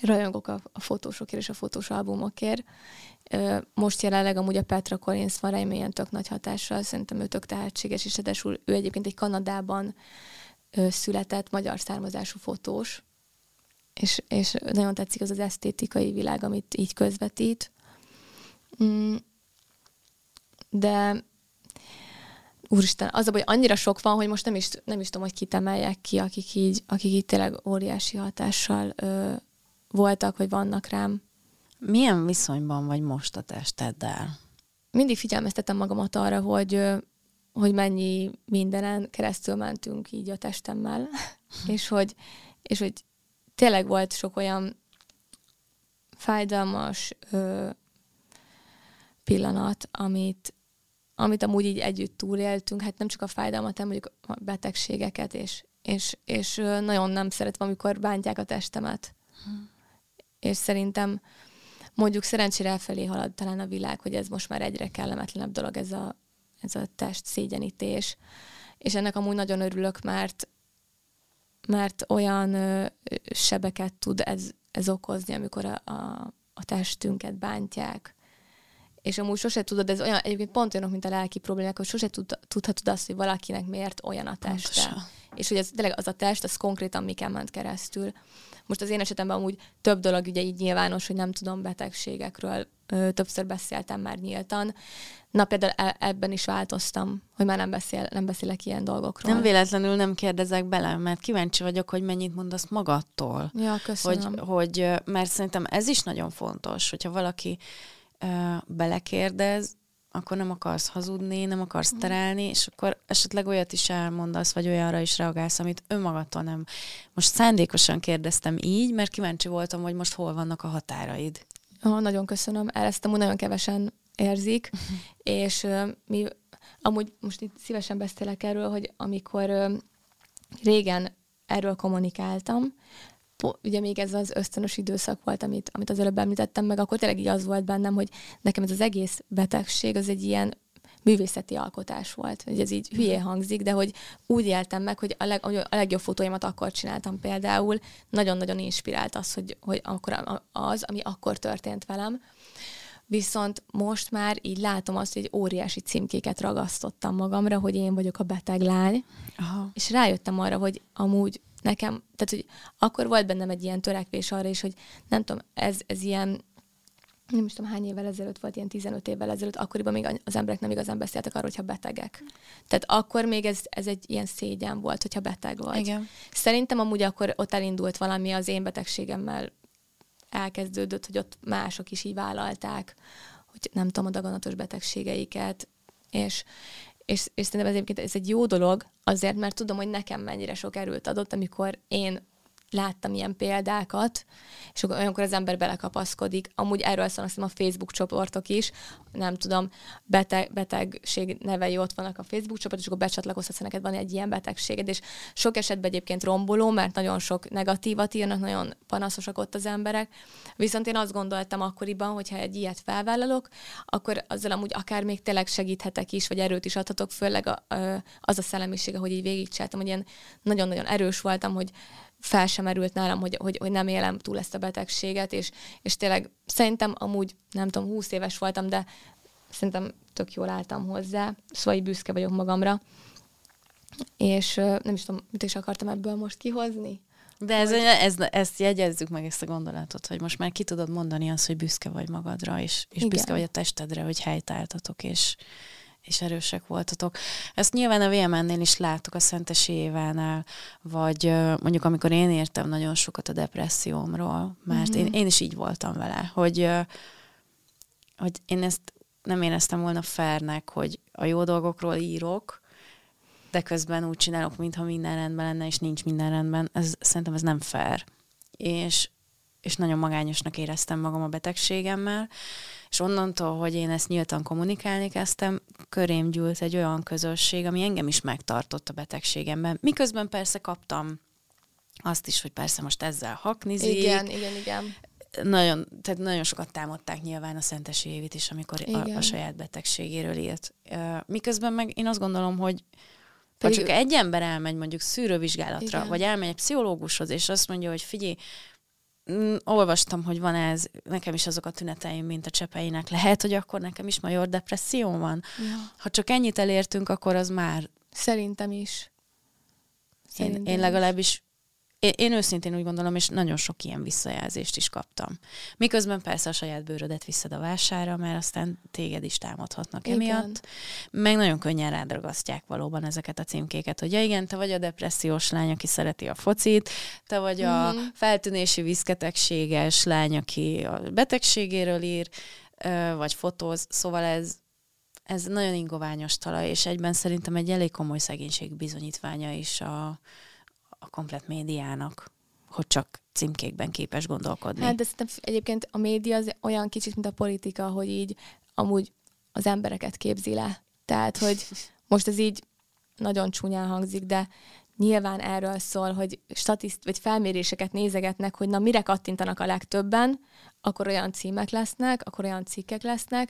Rajongok a fotósokért és a fotós albumokért. Most jelenleg amúgy a Petra Collins van rám ilyen tök nagy hatással. Szerintem ő tök tehetséges, és ráadásul ő egyébként egy Kanadában született magyar származású fotós. És nagyon tetszik az esztétikai világ, amit így közvetít. De úristen, az a baj, hogy annyira sok van, hogy most nem is tudom, hogy kit emeljek ki, akik így tényleg óriási hatással voltak, vagy vannak rám. Milyen viszonyban vagy most a testeddel? Mindig figyelmeztetem magamat arra, hogy mennyi mindenen keresztül mentünk így a testemmel, és hogy tényleg volt sok olyan fájdalmas pillanat, amit amúgy így együtt túléltünk, hát nem csak a fájdalmat, hanem mondjuk a betegségeket, és nagyon nem szeretem, amikor bántják a testemet. És szerintem mondjuk szerencsére felé halad talán a világ, hogy ez most már egyre kellemetlenebb dolog, ez a test szégyenítés. És ennek amúgy nagyon örülök, mert olyan sebeket tud ez okozni, amikor a testünket bántják. És amúgy sose tudod, ez olyan, egyébként pont olyanok, mint a lelki problémák, hogy sose tudhatod azt, hogy valakinek miért olyan a teste. Pontosan. És hogy az a test, az konkrétan miken ment keresztül. Most az én esetemben amúgy több dolog ugye így nyilvános, hogy nem tudom, betegségekről többször beszéltem már nyíltan. Na például ebben is változtam, hogy már nem beszélek ilyen dolgokról. Nem véletlenül nem kérdezek bele, mert kíváncsi vagyok, hogy mennyit mondasz magadtól. Ja, köszönöm. Hogy mert szerintem ez is nagyon fontos, hogyha valaki belekérdez, akkor nem akarsz hazudni, nem akarsz terelni, és akkor esetleg olyat is elmondasz, vagy olyanra is reagálsz, amit önmagadtól nem. Most szándékosan kérdeztem így, mert kíváncsi voltam, hogy most hol vannak a határaid. Nagyon köszönöm. Ezt amúgy nagyon kevesen érzik, és mi amúgy most itt szívesen beszélek erről, hogy amikor régen erről kommunikáltam, ugye még ez az ösztönös időszak volt, amit az előbb említettem meg, akkor tényleg így az volt bennem, hogy nekem ez az egész betegség, az egy ilyen művészeti alkotás volt. Ugye ez így hülyé hangzik, de hogy úgy éltem meg, hogy a legjobb fotóimat akkor csináltam például. Nagyon-nagyon inspirált az, hogy akkor az, ami akkor történt velem. Viszont most már így látom azt, hogy egy óriási címkéket ragasztottam magamra, hogy én vagyok a beteg lány. Aha. És rájöttem arra, hogy amúgy nekem, tehát, hogy akkor volt bennem egy ilyen törekvés arra is, hogy nem tudom, ez ilyen, nem is tudom hány évvel ezelőtt volt, ilyen 15 évvel ezelőtt, akkoriban még az emberek nem igazán beszéltek arról, hogyha betegek. Tehát akkor még ez egy ilyen szégyen volt, hogyha beteg vagy. Igen. Szerintem amúgy akkor ott elindult valami, az én betegségemmel elkezdődött, hogy ott mások is így vállalták, hogy nem tudom, a daganatos betegségeiket, és szerintem ez egy jó dolog, azért, mert tudom, hogy nekem mennyire sok erőt adott, amikor én láttam ilyen példákat, és olyankor az ember belekapaszkodik. Amúgy erről szólnak a Facebook csoportok is, nem tudom, betegség nevei ott vannak a Facebook csoportok, és akkor becsatlakozhatsz, ha neked van egy ilyen betegséged, és sok esetben egyébként romboló, mert nagyon sok negatívat írnak, nagyon panaszosak ott az emberek. Viszont én azt gondoltam akkoriban, hogyha egy ilyet felvállalok, akkor azzal amúgy akár még tényleg segíthetek is, vagy erőt is adhatok, főleg az a szellemisége, hogy így végigcsináltam, hogy én nagyon-nagyon erős voltam, hogy fel sem erült nálam, hogy nem élem túl ezt a betegséget, és tényleg szerintem amúgy, nem tudom, 20 éves voltam, de szerintem tök jól álltam hozzá, szóval így büszke vagyok magamra. És nem is tudom, mit is akartam ebből most kihozni. De hogy... ezt jegyezzük meg, ezt a gondolatot, hogy most már ki tudod mondani azt, hogy büszke vagy magadra, és büszke vagy a testedre, hogy helytálltatok, és erősek voltatok. Ezt nyilván a VMN-nél is láttuk, a Szentesi Évánál, vagy mondjuk amikor én értem nagyon sokat a depressziómról, mert én is így voltam vele, hogy én ezt nem éreztem volna fairnek, hogy a jó dolgokról írok, de közben úgy csinálok, mintha minden rendben lenne, és nincs minden rendben. Szerintem ez nem fair. És nagyon magányosnak éreztem magam a betegségemmel, és onnantól, hogy én ezt nyíltan kommunikálni kezdtem, körém gyűlt egy olyan közösség, ami engem is megtartott a betegségemben. Miközben persze kaptam azt is, hogy persze most ezzel haknizik. Igen. Nagyon sokat támadták nyilván a Szentesi Évit is, amikor a saját betegségéről írt. Miközben meg én azt gondolom, hogy pedig... ha csak egy ember elmegy mondjuk szűrővizsgálatra, vagy elmegy egy pszichológushoz, és azt mondja, hogy figyelj, olvastam, hogy van ez, nekem is azok a tüneteim, mint a Csepelyinek. Lehet, hogy akkor nekem is major depresszió van. Ja. Ha csak ennyit elértünk, akkor az már... Szerintem is. Én legalábbis... Én őszintén úgy gondolom, és nagyon sok ilyen visszajelzést is kaptam. Miközben persze a saját bőrödet viszed a vására, mert aztán téged is támadhatnak emiatt. Meg nagyon könnyen rád ragasztják valóban ezeket a címkéket, hogy ja igen, te vagy a depressziós lány, aki szereti a focit, te vagy a feltűnési vízketegséges lány, aki a betegségéről ír, vagy fotóz, szóval ez nagyon ingoványos talaj, és egyben szerintem egy elég komoly szegénység bizonyítványa is a komplett médiának, hogy csak címkékben képes gondolkodni. Hát de szerintem egyébként a média az olyan kicsit, mint a politika, hogy így amúgy az embereket képzi le. Tehát, hogy most ez így nagyon csúnyán hangzik, de nyilván erről szól, hogy vagy felméréseket nézegetnek, hogy na mire kattintanak a legtöbben, akkor olyan címek lesznek, akkor olyan cikkek lesznek.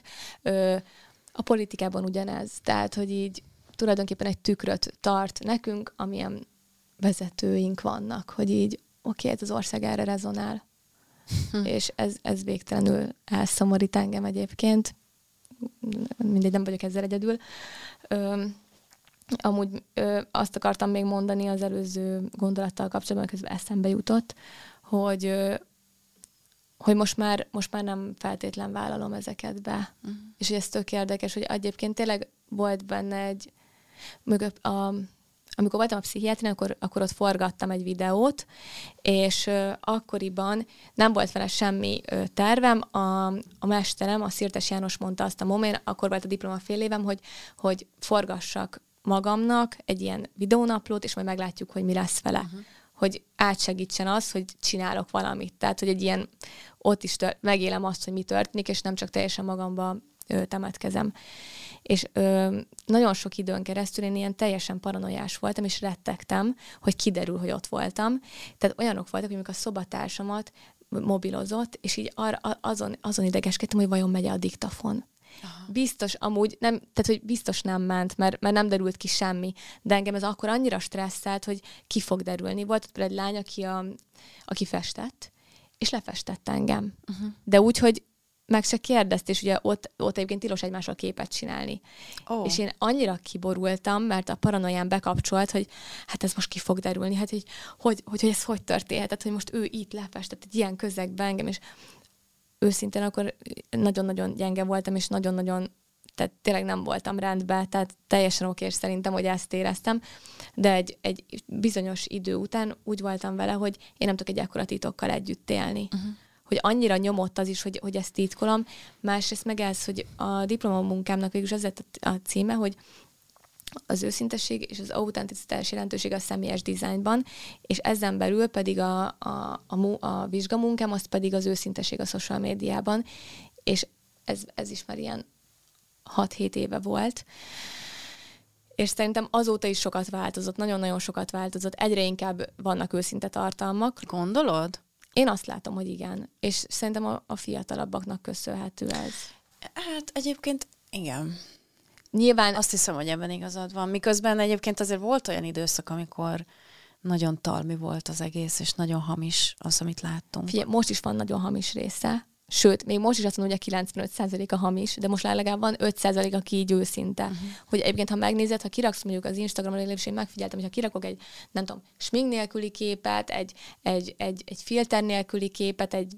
A politikában ugyanez. Tehát, hogy így tulajdonképpen egy tükröt tart nekünk, amilyen vezetőink vannak, hogy így ez az ország erre rezonál. És ez végtelenül elszomorít engem egyébként. Mindegy, nem vagyok ezzel egyedül. Amúgy azt akartam még mondani az előző gondolattal kapcsolatban, közben eszembe jutott, hogy most már nem feltétlen vállalom ezeket be. És hogy ez tök érdekes, hogy egyébként tényleg volt benne amikor voltam a pszichiátrián, akkor ott forgattam egy videót, és akkoriban nem volt vele semmi tervem. A mesterem, a Szirtes János mondta azt a moment, akkor volt a diploma fél évem, hogy forgassak magamnak egy ilyen videónaplót, és majd meglátjuk, hogy mi lesz vele. Hogy átsegítsen az, hogy csinálok valamit. Tehát, hogy egy ilyen, ott is megélem azt, hogy mi történik, és nem csak teljesen magamba temetkezem. És nagyon sok időn keresztül én ilyen teljesen paranoiás voltam, és rettegtem, hogy kiderül, hogy ott voltam. Tehát olyanok voltak, hogy amikor a szobatársamat mobilozott, és így azon idegeskedtem, hogy vajon megy a diktafon. Aha. Biztos amúgy, nem, tehát hogy biztos nem ment, mert nem derült ki semmi. De engem ez akkor annyira stresszelt, hogy ki fog derülni. Volt ott például egy lány, aki festett, és lefestett engem. De úgy, hogy meg se kérdezt, és ugye ott egyébként tilos egymással képet csinálni. És én annyira kiborultam, mert a paranoián bekapcsolt, hogy hát ez most ki fog derülni, hát hogy ez hogy történhetett, hogy most ő itt lefestett egy ilyen közegben engem, és őszintén akkor nagyon-nagyon gyenge voltam, és nagyon-nagyon, tehát tényleg nem voltam rendben, tehát teljesen okés szerintem, hogy ezt éreztem, de egy bizonyos idő után úgy voltam vele, hogy én nem tudok egy ekkora titokkal együtt élni. Hogy annyira nyomott az is, hogy ezt titkolom. Másrészt meg ez, hogy a diplomamunkámnak végül az lett a címe, hogy az őszintesség és az autenticitás jelentősége a személyes dizájnban, és ezen belül pedig a vizsgamunkám, az pedig az őszintesség a social médiában, és ez is már ilyen 6-7 éve volt. És szerintem azóta is sokat változott, nagyon-nagyon sokat változott, egyre inkább vannak őszinte tartalmak. Gondolod? Én azt látom, hogy igen, és szerintem a fiatalabbaknak köszönhető ez. Hát egyébként igen. Nyilván azt hiszem, hogy ebben igazad van. Miközben egyébként azért volt olyan időszak, amikor nagyon talmi volt az egész, és nagyon hamis az, amit láttunk. Figyelj, most is van nagyon hamis része. Sőt, még most is azt mondom, hogy a 95% a hamis, de most legalább van 5%, aki így őszinte. Uh-huh. Hogy egyébként, ha megnézed, ha kiraksz mondjuk az Instagramra, legalábbis én megfigyeltem, hogy ha kirakok egy, nem tudom, smink nélküli képet, egy filter nélküli képet, egy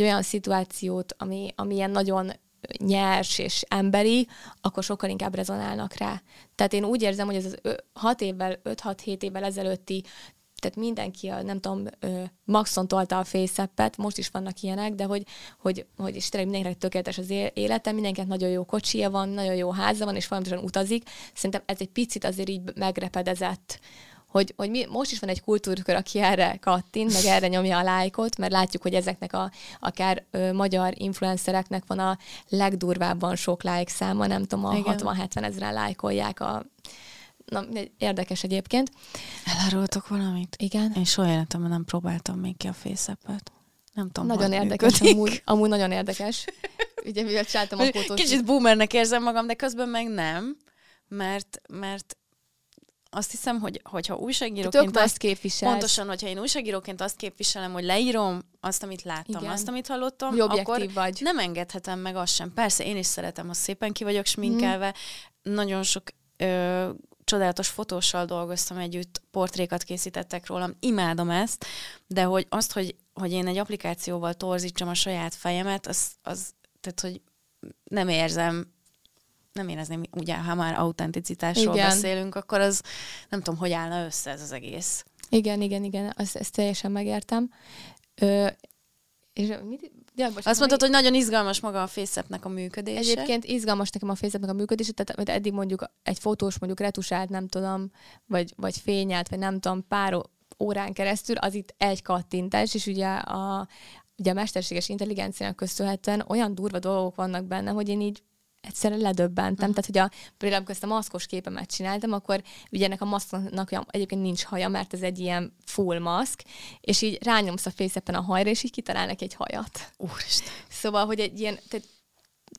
olyan szituációt, ami ilyen nagyon nyers és emberi, akkor sokkal inkább rezonálnak rá. Tehát én úgy érzem, hogy ez az 5-6-7 évvel ezelőtti, tehát mindenki maxon tolta a FaceAppet, most is vannak ilyenek, de hogy és tényleg mindenkinek tökéletes az élete, mindenkinek nagyon jó kocsija van, nagyon jó háza van, és folyamatosan utazik. Szerintem ez egy picit azért így megrepedezett, hogy most is van egy kultúrkör, aki erre kattint, meg erre nyomja a lájkot, mert látjuk, hogy ezeknek akár magyar influencereknek van a legdurvábban sok lájk száma, nem tudom, a 60-70 ezeren lájkolják Na, érdekes egyébként. Elárultok valamit? Igen. Én soha életemben nem próbáltam még ki a FaceAppet. Nem tudom, nagyon érdekes, amúgy nagyon érdekes. Ugye, mivel csináltam a fotót. Kicsit boomernek érzem magam, de közben meg nem, mert azt hiszem, hogyha újságíróként pontosan, hogyha én újságíróként azt képviselem, hogy leírom azt, amit láttam, igen, azt, amit hallottam, akkor vagy. Nem engedhetem meg azt sem. Persze, én is szeretem, azt szépen ki vagyok sminkelve. Nagyon sok csodálatos fotóssal dolgoztam együtt, portrékat készítettek rólam, imádom ezt, de hogy én egy applikációval torzítsam a saját fejemet, az tehát, hogy nem érezném, ugye, ha már autenticitásról beszélünk, akkor az nem tudom, hogy állna össze ez az egész. Igen, ezt teljesen megértem. És azt mondtad, hogy nagyon izgalmas maga a FaceAppnek a működése. Egyébként izgalmas nekem a FaceAppnek a működése, tehát eddig mondjuk egy fotós mondjuk retusált, nem tudom, vagy fényelt, vagy nem tudom, pár órán keresztül, az itt egy kattintás, és ugye a mesterséges intelligenciának köszönhetően olyan durva dolgok vannak benne, hogy én így egyszerűen ledöbbentem. Tehát, hogy például, amikor ezt a maszkos képemet csináltam, akkor ugye ennek a maszknak egyébként nincs haja, mert ez egy ilyen full maszk, és így rányomsz a FaceAppen a hajra, és így kitalálnak egy hajat. Úristen. Szóval, hogy egy ilyen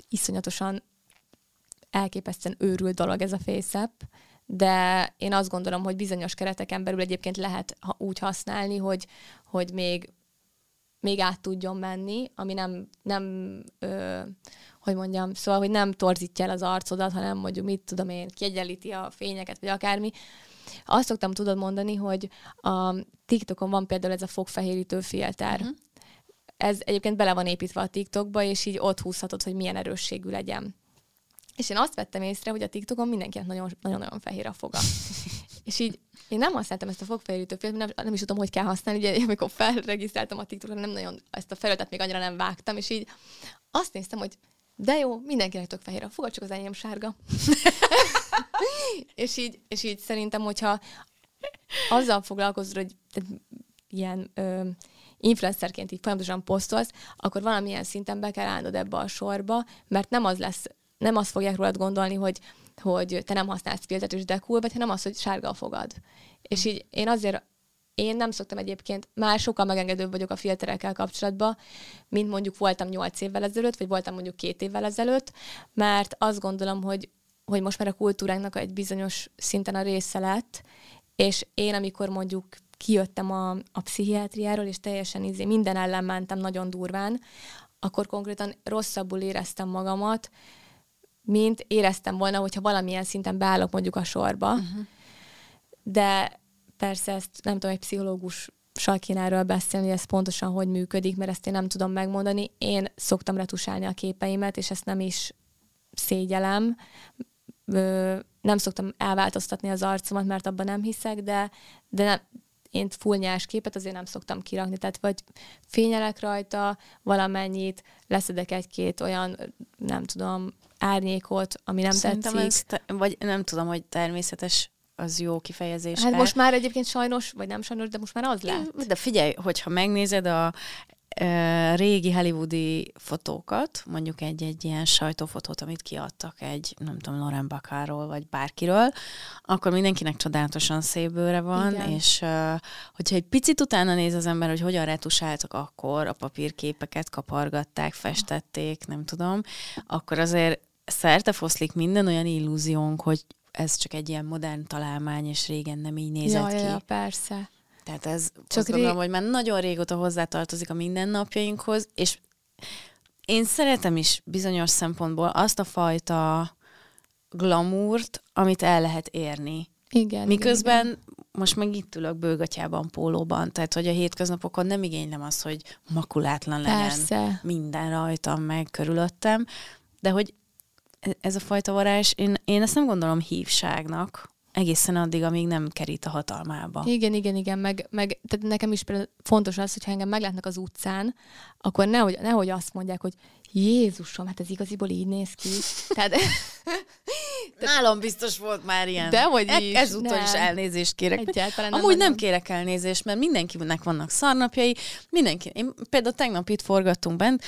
iszonyatosan elképesztően őrült dolog ez a FaceApp, de én azt gondolom, hogy bizonyos kereteken belül egyébként lehet úgy használni, hogy még át tudjon menni, ami nem hogy mondjam, szóval, hogy nem torzítja el az arcodat, hanem mondjuk, mit tudom én, kiegyenlíti a fényeket, vagy akármi. Azt szoktam mondani, hogy a TikTokon van például ez a fogfehérítő filter. Uh-huh. Ez egyébként bele van építve a TikTokba, és így ott húzhatod, hogy milyen erősségű legyen. És én azt vettem észre, hogy a TikTokon mindenkinek nagyon-nagyon fehér a foga. És így én nem használtam ezt a fogfehérítő filtert, nem is tudom, hogy kell használni. Ugye, amikor felregisztráltam a TikTokra, nem nagyon ezt a felületet még annyira nem vágtam, és így azt néztem, hogy de jó, mindenkinek tök fehér a foga, csak az enyém sárga. és így szerintem, hogyha azzal foglalkozod, hogy ilyen influencerként így folyamatosan posztolsz, akkor valamilyen szinten be kell állnod ebbe a sorba, mert nem azt fogják rólad gondolni, hogy te nem használsz filtert és de cool vagy, hanem az, hogy sárga a fogad. És így én nem szoktam egyébként, már sokkal megengedőbb vagyok a filterekkel kapcsolatban, mint mondjuk voltam 8 évvel ezelőtt, vagy voltam mondjuk 2 évvel ezelőtt, mert azt gondolom, hogy most már a kultúránknak egy bizonyos szinten a része lett, és én amikor mondjuk kijöttem a pszichiátriáról, és teljesen minden ellen mentem nagyon durván, akkor konkrétan rosszabbul éreztem magamat, mint éreztem volna, hogyha valamilyen szinten beállok mondjuk a sorba. Uh-huh. De persze ezt nem tudom, egy pszichológussal kéne erről beszélni, hogy ez pontosan hogy működik, mert ezt én nem tudom megmondani. Én szoktam retusálni a képeimet, és ezt nem is szégyellem. Nem szoktam elváltoztatni az arcomat, mert abban nem hiszek, de nem, én full nyers képet azért nem szoktam kirakni, tehát vagy fényelek rajta valamennyit, leszedek egy-két olyan, nem tudom, árnyékot, ami nem szerintem tetszik. Vagy nem tudom, hogy természetes az jó kifejezés. Hát most már egyébként sajnos, vagy nem sajnos, de most már az lett. De figyelj, hogyha megnézed a régi hollywoodi fotókat, mondjuk egy ilyen sajtófotót, amit kiadtak egy, nem tudom, Lauren Bacallról, vagy bárkiről, akkor mindenkinek csodálatosan szép bőre van, igen. És hogyha egy picit utána néz az ember, hogy hogyan retusáltak akkor, a papírképeket kapargatták, festették, nem tudom, akkor azért szertefoszlik minden olyan illúziónk, hogy ez csak egy ilyen modern találmány, és régen nem így nézett ki. Ja, persze. Tehát ez, azt gondolom, hogy már nagyon régóta hozzátartozik a mindennapjainkhoz, és én szeretem is bizonyos szempontból azt a fajta glamourt, amit el lehet érni. Igen. Miközben igen. Most meg itt ülök bőgatyában, pólóban, tehát hogy a hétköznapokon nem igénylem azt, hogy makulátlan legyen minden rajtam, meg körülöttem, de hogy ez a fajta varázs, én ezt nem gondolom hívságnak, egészen addig, amíg nem kerít a hatalmába. Igen, meg tehát nekem is fontos az, hogyha engem meglátnak az utcán, akkor nehogy azt mondják, hogy Jézusom, hát ez igaziból így néz ki. Nálam biztos volt már ilyen. Dehogy is. Ezúton is elnézést kérek. Egyáltalán amúgy nem kérek elnézést, mert mindenkinek vannak szarnapjai. Én például tegnap itt forgattunk bent,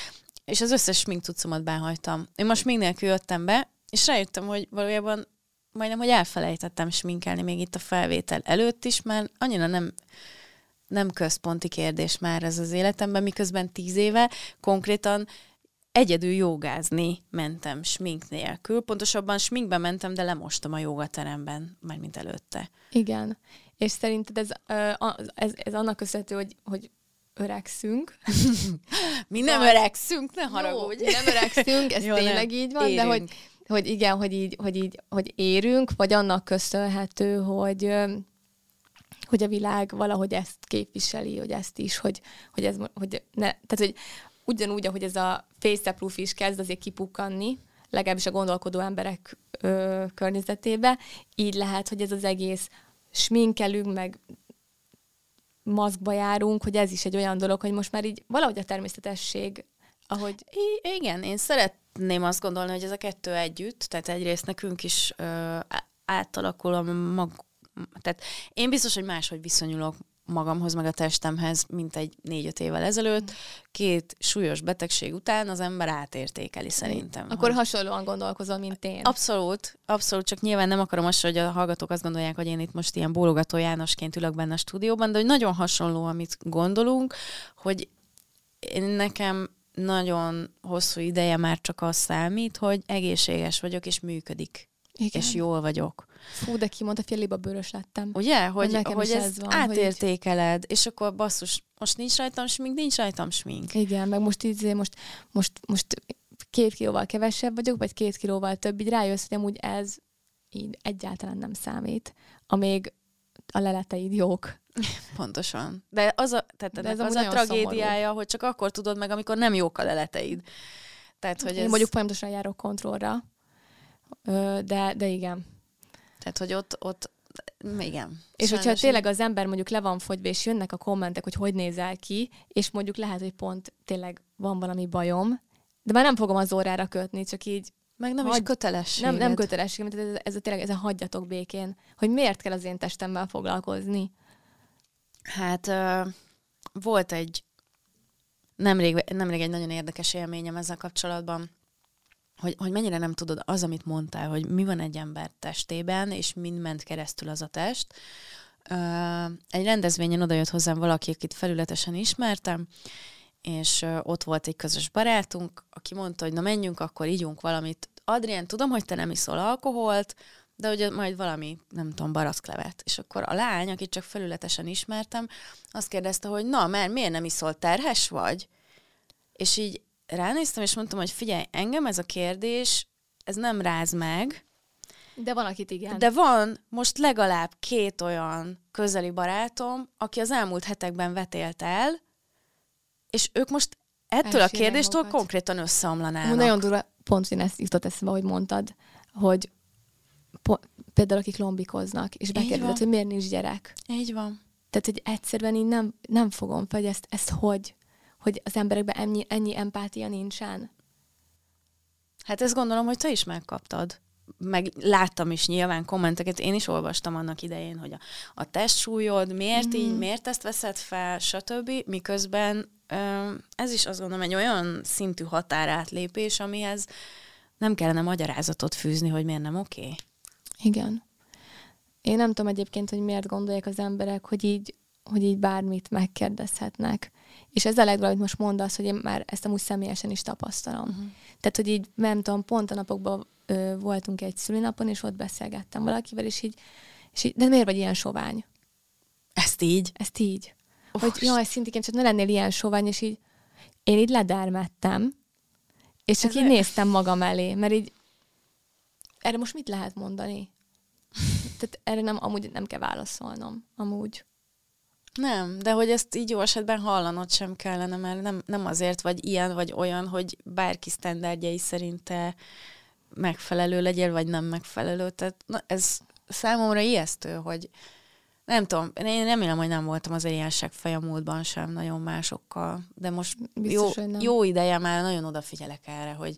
és az összes smink cuccomat behagytam. Én most még nélkül jöttem be, és rájöttem, hogy valójában majdnem, hogy elfelejtettem sminkelni még itt a felvétel előtt is, mert annyira nem központi kérdés már ez az életemben, miközben 10 éve konkrétan egyedül jogázni mentem smink nélkül. Pontosabban sminkbe mentem, de lemostam a jogateremben, mármint előtte. Igen. És szerinted ez annak köszönhető, hogy öregszünk. Mi nem öregszünk, ne haragudj. Mi nem öregszünk, ez jó, tényleg nem. Így van, érünk. De hogy igen, hogy érünk, vagy annak köszönhető, hogy a világ valahogy ezt képviseli, hogy ezt is, tehát, hogy ugyanúgy, ahogy ez a FaceApp proof is kezd azért kipukkanni, legalábbis a gondolkodó emberek környezetébe, így lehet, hogy ez az egész sminkelünk, meg maszkba járunk, hogy ez is egy olyan dolog, hogy most már így valahogy a természetesség, ahogy... Igen, én szeretném azt gondolni, hogy ez a kettő együtt, tehát egyrészt nekünk is átalakul a tehát én biztos, hogy máshogy viszonyulok magamhoz, meg a testemhez, mint egy 4-5 évvel ezelőtt. 2 súlyos betegség után az ember átértékeli szerintem. Akkor hasonlóan gondolkozol, mint én. Abszolút, csak nyilván nem akarom azt, hogy a hallgatók azt gondolják, hogy én itt most ilyen bólogató Jánosként ülök benne a stúdióban, de hogy nagyon hasonló, amit gondolunk, hogy nekem nagyon hosszú ideje már csak az számít, hogy egészséges vagyok, és működik. Igen. És jól vagyok. Fú, de ki mondta, fél bőrös lettem. Ugye? Hogy ezt van, átértékeled, hogy... és akkor basszus, most nincs rajtam smink. Igen, meg most 2 kilóval kevesebb vagyok, vagy 2 kilóval több, így rájössz, hogy amúgy ez így egyáltalán nem számít. Amíg a leleteid jók. Pontosan. De ez a tragédiája, szomorú. Hogy csak akkor tudod meg, amikor nem jók a leleteid. Tehát, hogy én mondjuk folyamatosan járok kontrollra, de igen. Tehát, hogy ott igen. És hogyha tényleg az ember mondjuk le van fogyva, és jönnek a kommentek, hogy nézel ki, és mondjuk lehet, hogy pont tényleg van valami bajom, de már nem fogom az órára kötni, csak így meg nem is kötelesség. Nem kötelesség, mert ez tényleg hagyjatok békén, hogy miért kell az én testemmel foglalkozni. Hát volt egy nemrég egy nagyon érdekes élményem ezzel kapcsolatban, hogy mennyire nem tudod az, amit mondtál, hogy mi van egy ember testében, és mind ment keresztül az a test. Egy rendezvényen odajött hozzám valaki, akit felületesen ismertem, és ott volt egy közös barátunk, aki mondta, hogy na menjünk, akkor ígyunk valamit. Adrien, tudom, hogy te nem iszol alkoholt, de ugye majd valami, nem tudom, baracklevet. És akkor a lány, akit csak felületesen ismertem, azt kérdezte, hogy na, mert miért nem iszol, terhes vagy? És így ránéztem, és mondtam, hogy figyelj, engem ez a kérdés, ez nem ráz meg. De van, akit igen. De van most legalább 2 olyan közeli barátom, aki az elmúlt hetekben vetélt el, és ők most ettől a kérdéstől magukat. Konkrétan összeomlanának. Nagyon durva, pont én ezt jutott eszembe, ahogy mondtad, hogy például akik lombikoznak, és bekérdezed, hogy miért nincs gyerek. Így van. Tehát, hogy egyszerűen így nem fogom fel, hogy ezt hogy az emberekben ennyi empátia nincsen. Hát ezt gondolom, hogy te is megkaptad. Meg láttam is nyilván kommenteket, én is olvastam annak idején, hogy a testsúlyod, miért így, miért ezt veszed fel, stb. Miközben ez is azt gondolom egy olyan szintű határátlépés, amihez nem kellene magyarázatot fűzni, hogy miért nem oké. Igen. Én nem tudom egyébként, hogy miért gondolják az emberek, hogy így bármit megkérdezhetnek. És ez a legjobb, amit most mondasz, hogy én már ezt amúgy személyesen is tapasztalom. Uh-huh. Tehát, hogy így, nem tudom, pont a napokban voltunk egy szülinapon, és ott beszélgettem valakivel, és így de miért vagy ilyen sovány? Ezt így. Oh, hogy jaj, Szintén, csak ne lennél ilyen sovány, és így én így ledermettem, és csak így néztem magam elé, mert így erre most mit lehet mondani? Tehát erre amúgy nem kell válaszolnom, amúgy. Nem, de hogy ezt így jó esetben hallanod sem kellene, mert nem azért vagy ilyen vagy olyan, hogy bárki sztenderdjei szerint te megfelelő legyél, vagy nem megfelelő. Tehát ez számomra ijesztő, hogy nem tudom, én remélem, hogy nem voltam az ilyen seggfej a múltban sem nagyon másokkal, de most biztos, jó ideje már nagyon odafigyelek erre, hogy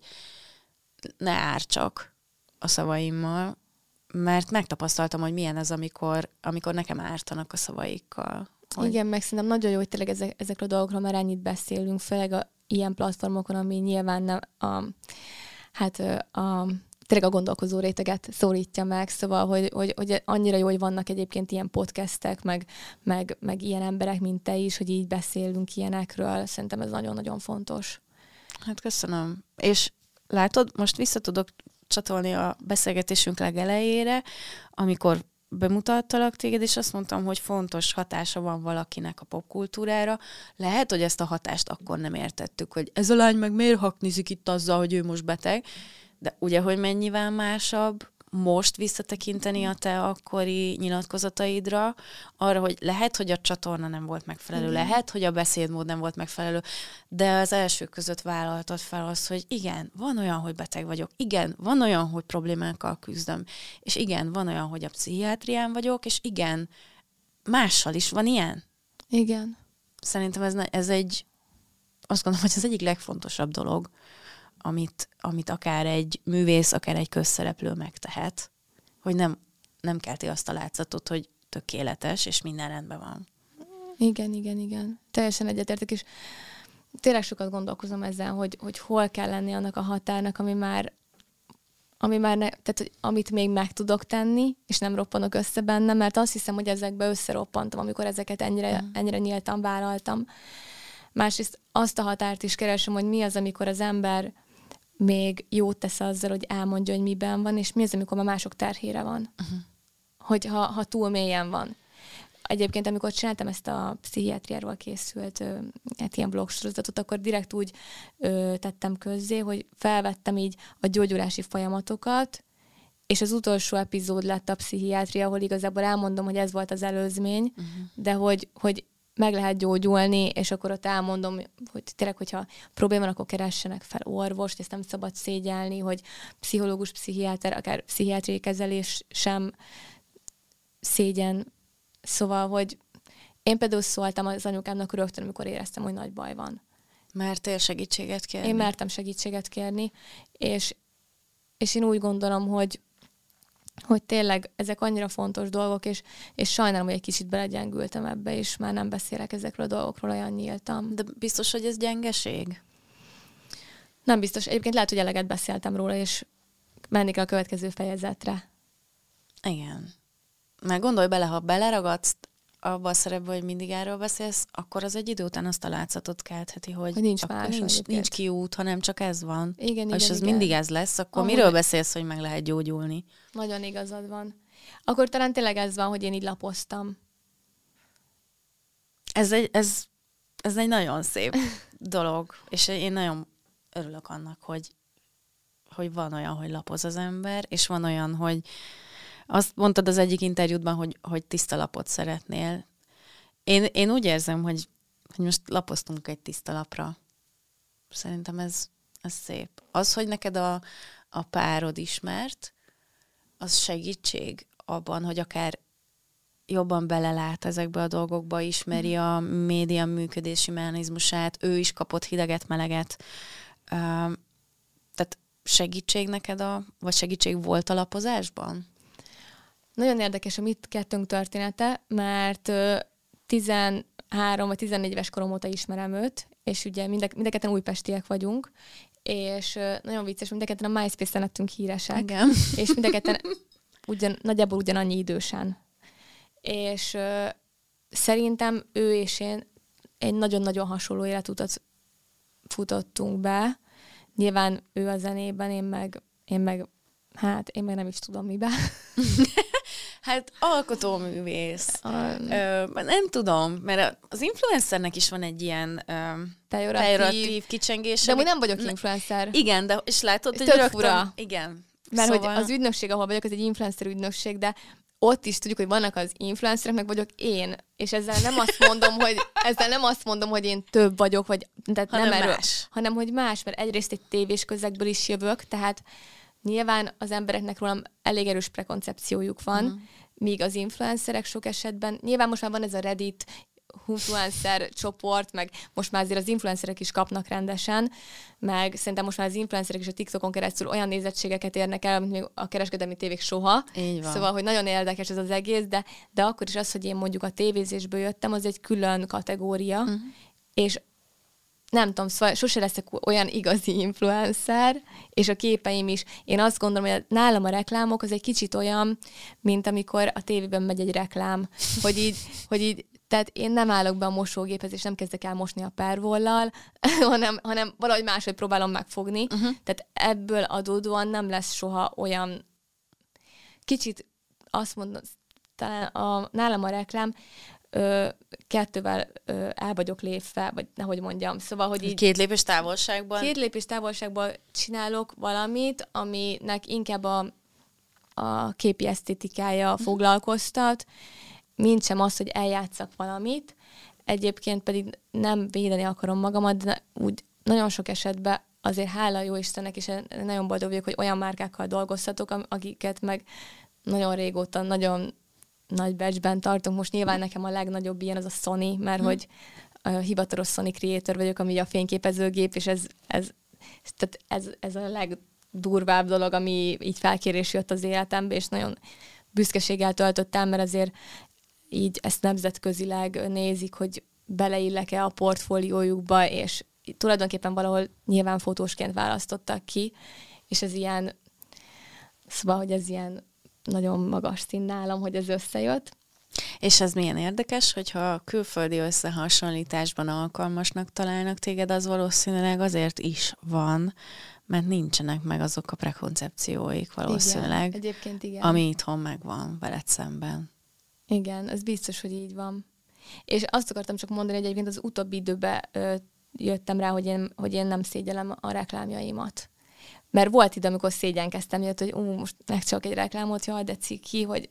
ne ártsak a szavaimmal, mert megtapasztaltam, hogy milyen ez, amikor nekem ártanak a szavaikkal. Hogy... Igen, meg szerintem nagyon jó, hogy tényleg ezekről a dolgokról már ennyit beszélünk, főleg ilyen platformokon, ami nyilván nem tényleg a gondolkozó réteget szólítja meg, szóval, hogy annyira jó, hogy vannak egyébként ilyen podcastek, meg ilyen emberek, mint te is, hogy így beszélünk ilyenekről. Szerintem ez nagyon-nagyon fontos. Hát köszönöm. És látod, most visszatudok csatolni a beszélgetésünk legelejére, amikor bemutattalak téged, és azt mondtam, hogy fontos hatása van valakinek a popkultúrára. Lehet, hogy ezt a hatást akkor nem értettük, hogy ez a lány meg miért haknizik itt azzal, hogy ő most beteg, de ugye, hogy mennyivel másabb most visszatekinteni a te akkori nyilatkozataidra, arra, hogy lehet, hogy a csatorna nem volt megfelelő, lehet, hogy a beszédmód nem volt megfelelő, de az elsők között vállaltad fel azt, hogy igen, van olyan, hogy beteg vagyok, igen, van olyan, hogy problémákkal küzdöm, és igen, van olyan, hogy a pszichiátrián vagyok, és igen, mással is van ilyen. Igen. Szerintem azt gondolom, hogy az egyik legfontosabb dolog, amit akár egy művész, akár egy közszereplő megtehet, hogy nem kelti azt a látszatot, hogy tökéletes, és minden rendben van. Igen. Teljesen egyetértek, és tényleg sokat gondolkozom ezzel, hogy hol kell lenni annak a határnak, ami már tehát, hogy amit még meg tudok tenni, és nem roppanok össze benne, mert azt hiszem, hogy ezekbe összeroppantam, amikor ezeket ennyire nyíltan vállaltam. Másrészt azt a határt is keresem, hogy mi az, amikor az ember még jót tesz azzal, hogy elmondja, hogy miben van, és mi az, amikor már mások terhére van. Uh-huh. Hogy ha túl mélyen van. Egyébként, amikor csináltam ezt a pszichiátriáról készült ilyen blogsorozatot, akkor direkt úgy tettem közzé, hogy felvettem így a gyógyulási folyamatokat, és az utolsó epizód lett a pszichiátria, ahol igazából elmondom, hogy ez volt az előzmény, de hogy meg lehet gyógyulni, és akkor ott elmondom, hogy tényleg, hogyha probléma, akkor keressenek fel orvost, ezt nem szabad szégyelni, hogy pszichológus, pszichiáter, akár pszichiátriai kezelés sem szégyen. Szóval, hogy én például szóltam az anyukámnak rögtön, amikor éreztem, hogy nagy baj van. Mertél segítséget kérni? Én mertem segítséget kérni, és én úgy gondolom, hogy tényleg ezek annyira fontos dolgok, és sajnálom, hogy egy kicsit belegyengültem ebbe, és már nem beszélek ezekről a dolgokról olyan nyíltan. De biztos, hogy ez gyengeség? Nem biztos. Egyébként lehet, hogy eleget beszéltem róla, és menni kell a következő fejezetre. Igen. Mert gondolj bele, ha beleragadsz abba a szerepbe, hogy mindig erről beszélsz, akkor az egy idő után azt a látszatot keltheti, hogy nincs más, nincs kiút, hanem csak ez van. Igen, és ez mindig ez lesz, akkor miről beszélsz, hogy meg lehet gyógyulni? Nagyon igazad van. Akkor talán tényleg ez van, hogy én így lapoztam. Ez egy nagyon szép dolog, és én nagyon örülök annak, hogy van olyan, hogy lapoz az ember, és van olyan, hogy azt mondtad az egyik interjútban, hogy tiszta lapot szeretnél. Én úgy érzem, hogy most lapoztunk egy tiszta lapra. Szerintem ez szép. Az, hogy neked a párod ismert, az segítség abban, hogy akár jobban belelát ezekbe a dolgokba, ismeri a média működési mechanizmusát, ő is kapott hideget-meleget. Tehát segítség neked, vagy segítség volt a lapozásban? Nagyon érdekes a mit kettőnk története, mert 13 vagy 14 éves korom óta ismerem őt, és ugye mind a ketten újpestiek vagyunk, és nagyon vicces, mind a ketten a MySpace-en lettünk híresek. Igen. És mind a ketten nagyjából ugyanannyi idősen. És szerintem ő és én egy nagyon-nagyon hasonló életutat futottunk be. Nyilván ő a zenében, én meg nem is tudom miben. Hát alkotóművész. Nem tudom, mert az influencernek is van egy ilyen pejoratív kicsengése. De mi nem vagyok influencer. Igen, de és látod, hogy tök fura. Igen. Mert szóval... hogy az ügynökség, ahol vagyok, az egy influencer ügynökség, de ott is tudjuk, hogy vannak az influencerek, meg vagyok én. És ezzel nem azt mondom, hogy én több vagyok, vagy tehát hanem nem erről, más. Hanem hogy más, mert egyrészt egy tévés közegből is jövök, tehát nyilván az embereknek rólam elég erős prekoncepciójuk van, míg az influencerek sok esetben, nyilván most már van ez a Reddit influencer csoport, meg most már azért az influencerek is kapnak rendesen, meg szerintem most már az influencerek is a TikTokon keresztül olyan nézettségeket érnek el, amit még a kereskedelmi tévék soha. Szóval, hogy nagyon érdekes ez az egész, de akkor is az, hogy én mondjuk a tévézésből jöttem, az egy külön kategória, és nem tudom, szóval sose leszek olyan igazi influencer, és a képeim is. Én azt gondolom, hogy nálam a reklámok az egy kicsit olyan, mint amikor a tévében megy egy reklám, hogy így tehát én nem állok be a mosógéphez, és nem kezdek el mosni a pervollal, hanem valahogy máshogy próbálom megfogni. Tehát ebből adódóan nem lesz soha olyan kicsit, azt mondom, talán nálam a reklám kettővel el vagyok lépve, vagy nehogy mondjam. Szóval, hogy így két lépés távolságban csinálok valamit, aminek inkább a képi esztétikája foglalkoztat, mint sem az, hogy eljátszak valamit. Egyébként pedig nem védeni akarom magamat, de úgy nagyon sok esetben azért hála jó Istennek, és nagyon boldog vagyok, hogy olyan márkákkal dolgoztatok, akiket meg nagyon régóta, nagyon nagy becsben tartunk. Most nyilván nekem a legnagyobb ilyen az a Sony, mert hogy a hivatalos Sony creator vagyok, ami a fényképezőgép, és ez a legdurvább dolog, ami így felkérés jött az életembe, és nagyon büszkeséggel töltöttem, mert azért így ezt nemzetközileg nézik, hogy beleillek-e a portfóliójukba, és tulajdonképpen valahol nyilván fotósként választottak ki, és ez ilyen, szóval, hogy ez ilyen nagyon magas szint nálam, hogy ez összejött. És ez milyen érdekes, hogyha külföldi összehasonlításban alkalmasnak találnak téged, az valószínűleg azért is van, mert nincsenek meg azok a prekoncepcióik valószínűleg, igen, egyébként igen. Ami itthon megvan veled szemben. Igen, ez biztos, hogy így van. És azt akartam csak mondani, hogy egyébként az utóbbi időben jöttem rá, hogy én nem szégyellem a reklámjaimat. Mert volt idő, amikor szégyenkeztem, hogy most megcsak egy reklámot, jaj, de ciki, hogy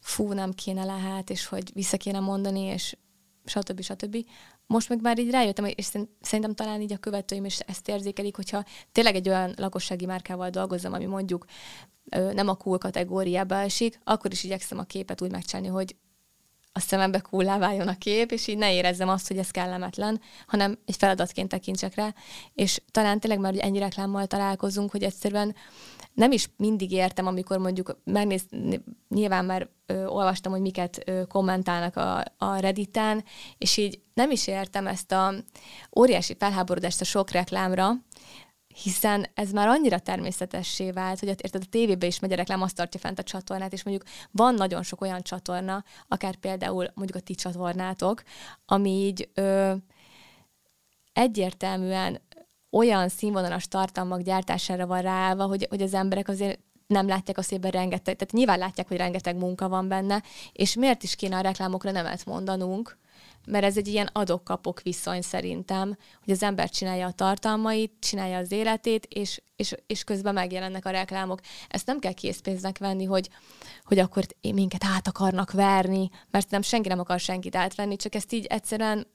fú, nem kéne lehet, és hogy vissza kéne mondani, és stb. Most meg már így rájöttem, és szerintem talán így a követőim is ezt érzékelik, hogyha tényleg egy olyan lakossági márkával dolgozom, ami mondjuk nem a cool kategóriába esik, akkor is igyekszem a képet úgy megcsinálni, hogy a szemembe coolá váljon a kép, és így ne érezzem azt, hogy ez kellemetlen, hanem egy feladatként tekintsek rá, és talán tényleg már ennyi reklámmal találkozunk, hogy egyszerűen nem is mindig értem, amikor mondjuk nyilván már olvastam, hogy miket kommentálnak a Redditen, és így nem is értem ezt a óriási felháborodást a sok reklámra, hiszen ez már annyira természetessé vált, hogy érted, a tévében is megy a reklám, azt tartja fent a csatornát, és mondjuk van nagyon sok olyan csatorna, akár például mondjuk a ti csatornátok, ami így egyértelműen olyan színvonalas tartalmak gyártására van ráállva, hogy az emberek azért nem látják azt, hogy rengeteg, tehát nyilván látják, hogy rengeteg munka van benne, és miért is kéne a reklámokra nemet mondanunk, mert ez egy ilyen adok-kapok viszony szerintem, hogy az ember csinálja a tartalmait, csinálja az életét, és közben megjelennek a reklámok. Ezt nem kell készpénznek venni, hogy akkor minket át akarnak verni, mert nem senki nem akar senkit átvenni, csak ezt így egyszerűen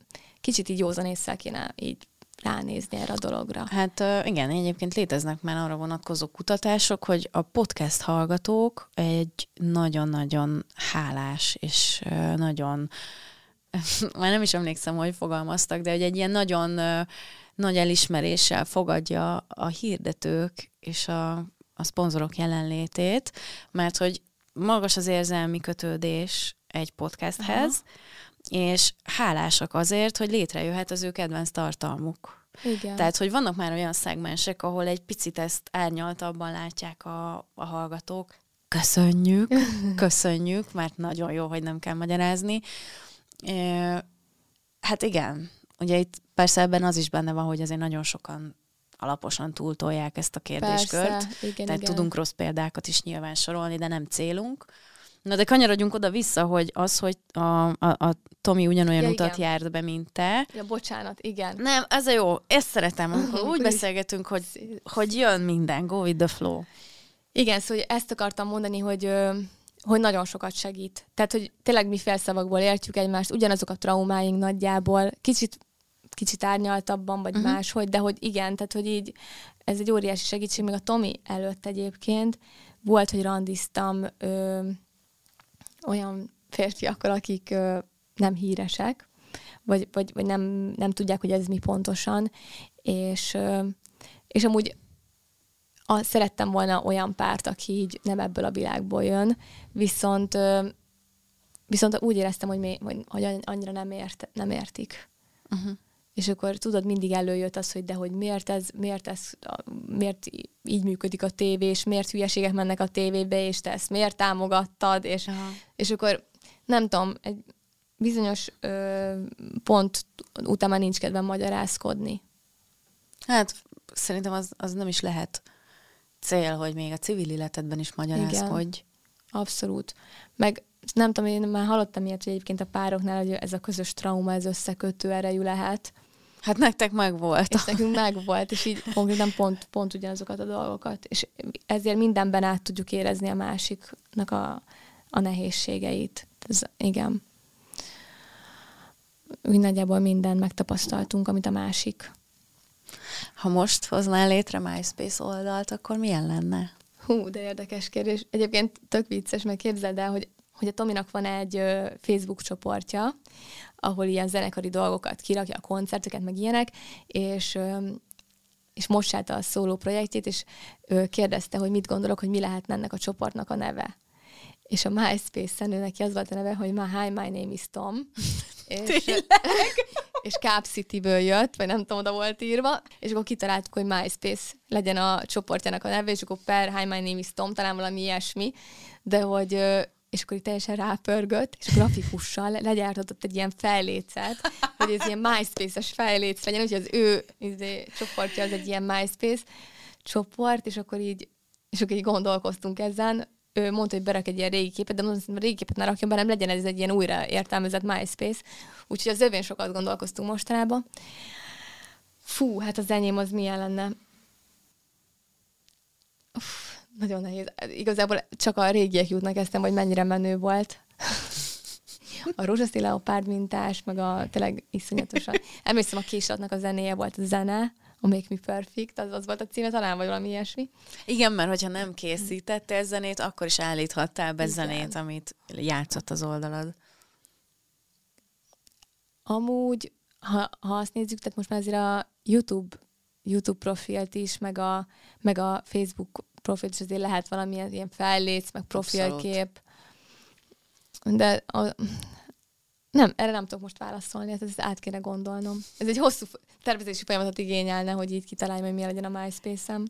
kicsit így józan ésszel kéne így ránézni erre a dologra. Hát igen, egyébként léteznek már arra vonatkozó kutatások, hogy a podcast hallgatók egy nagyon-nagyon hálás és nagyon, már nem is emlékszem, hogy fogalmaztak, de hogy egy ilyen nagyon nagy elismeréssel fogadja a hirdetők és a szponzorok jelenlétét, mert hogy magas az érzelmi kötődés egy podcasthez, és hálásak azért, hogy létrejöhet az ő kedvenc tartalmuk. Igen. Tehát, hogy vannak már olyan szegmensek, ahol egy picit ezt árnyaltabban látják a hallgatók. Köszönjük, mert nagyon jó, hogy nem kell magyarázni. Hát igen, ugye itt persze ebben az is benne van, hogy azért nagyon sokan alaposan túltolják ezt a kérdéskört. Persze, igen, tehát igen. Tudunk rossz példákat is nyilván sorolni, de nem célunk. Na de kanyarodjunk oda-vissza, hogy az, hogy a Tomi ugyanolyan utat járt be, mint te. Ja, bocsánat, igen. Nem, ez a jó. Ezt szeretem, amikor úgy beszélgetünk, hogy jön minden, go with the flow. Igen, szóval ezt akartam mondani, hogy nagyon sokat segít. Tehát, hogy tényleg mi félszavakból értjük egymást, ugyanazok a traumáink nagyjából, kicsit árnyaltabban, vagy máshogy, de hogy igen, tehát, hogy így ez egy óriási segítség, még a Tomi előtt egyébként volt, hogy randiztam olyan férfiakkal, akik nem híresek, vagy nem tudják, hogy ez mi pontosan, és amúgy szerettem volna olyan párt, aki így nem ebből a világból jön, viszont úgy éreztem, hogy annyira nem értik. És akkor tudod, mindig előjött az, hogy dehogy miért így működik a tévé, és miért hülyeségek mennek a tévébe, és te ezt miért támogattad, és akkor nem tudom, egy bizonyos pont után már nincs kedvem magyarázkodni. Hát szerintem az nem is lehet cél, hogy még a civil életedben is magyarázkodj. Igen, abszolút. Meg nem tudom, én már hallottam ilyet, hogy egyébként a pároknál, hogy ez a közös trauma, ez összekötő erejű lehet. Hát nektek megvolt. És nekünk megvolt, és így konkrétan pont ugyanazokat a dolgokat. És ezért mindenben át tudjuk érezni a másiknak a nehézségeit. Ez, igen. Úgy nagyjából mindent megtapasztaltunk, amit a másik. Ha most hoznál létre MySpace oldalt, akkor milyen lenne? Hú, de érdekes kérdés. Egyébként tök vicces, mert képzeld el, hogy a Tominak van egy Facebook csoportja, ahol ilyen zenekari dolgokat kirakja, a koncerteket, meg ilyenek, és most csinálta a szóló projektjét, és kérdezte, hogy mit gondolok, hogy mi lehetne ennek a csoportnak a neve. És a MySpace-en neki az volt a neve, hogy Hi, my name is Tom. És Cap City-ből jött, vagy nem tudom, oda volt írva, és akkor kitaláltuk, hogy MySpace legyen a csoportjának a neve, és akkor Hi, my name is Tom, talán valami ilyesmi, de hogy... és akkor itt teljesen rápörgött, és grafikussal legyártott egy ilyen fejlécet, hogy ez ilyen MySpace-es fejléc legyen, úgyhogy az ő csoportja az egy ilyen MySpace csoport, és akkor így gondolkoztunk ezen. Ő mondta, hogy berak egy ilyen régi képet, de mondom, hogy a régi képet ne rakjon be, nem legyen ez egy ilyen újra értelmezett MySpace. Úgyhogy az övén sokat gondolkoztunk mostanában. Fú, hát az enyém az milyen lenne? Nagyon nehéz. Igazából csak a régiek jutnak eszembe, hogy mennyire menő volt. A rózsaszín leopárd mintás, meg a tényleg iszonyatosan. Emlékszem, a Késatnak a zenéje volt a zene, a Make Me Perfect, az volt a címe, talán vagy valami ilyesmi. Igen, mert hogyha nem készítettél zenét, akkor is állíthattál be zenét, amit játszott az oldalad. Amúgy, ha azt nézzük, tehát most már azért a YouTube profilt is, meg a Facebook profilt is azért lehet valamilyen ilyen fejléc, meg profilkép. Abszolút. De erre nem tudok most válaszolni, hát ezt át kéne gondolnom. Ez egy hosszú tervezési folyamatot igényelne, hogy így kitalálj, hogy mi legyen a MySpace-em.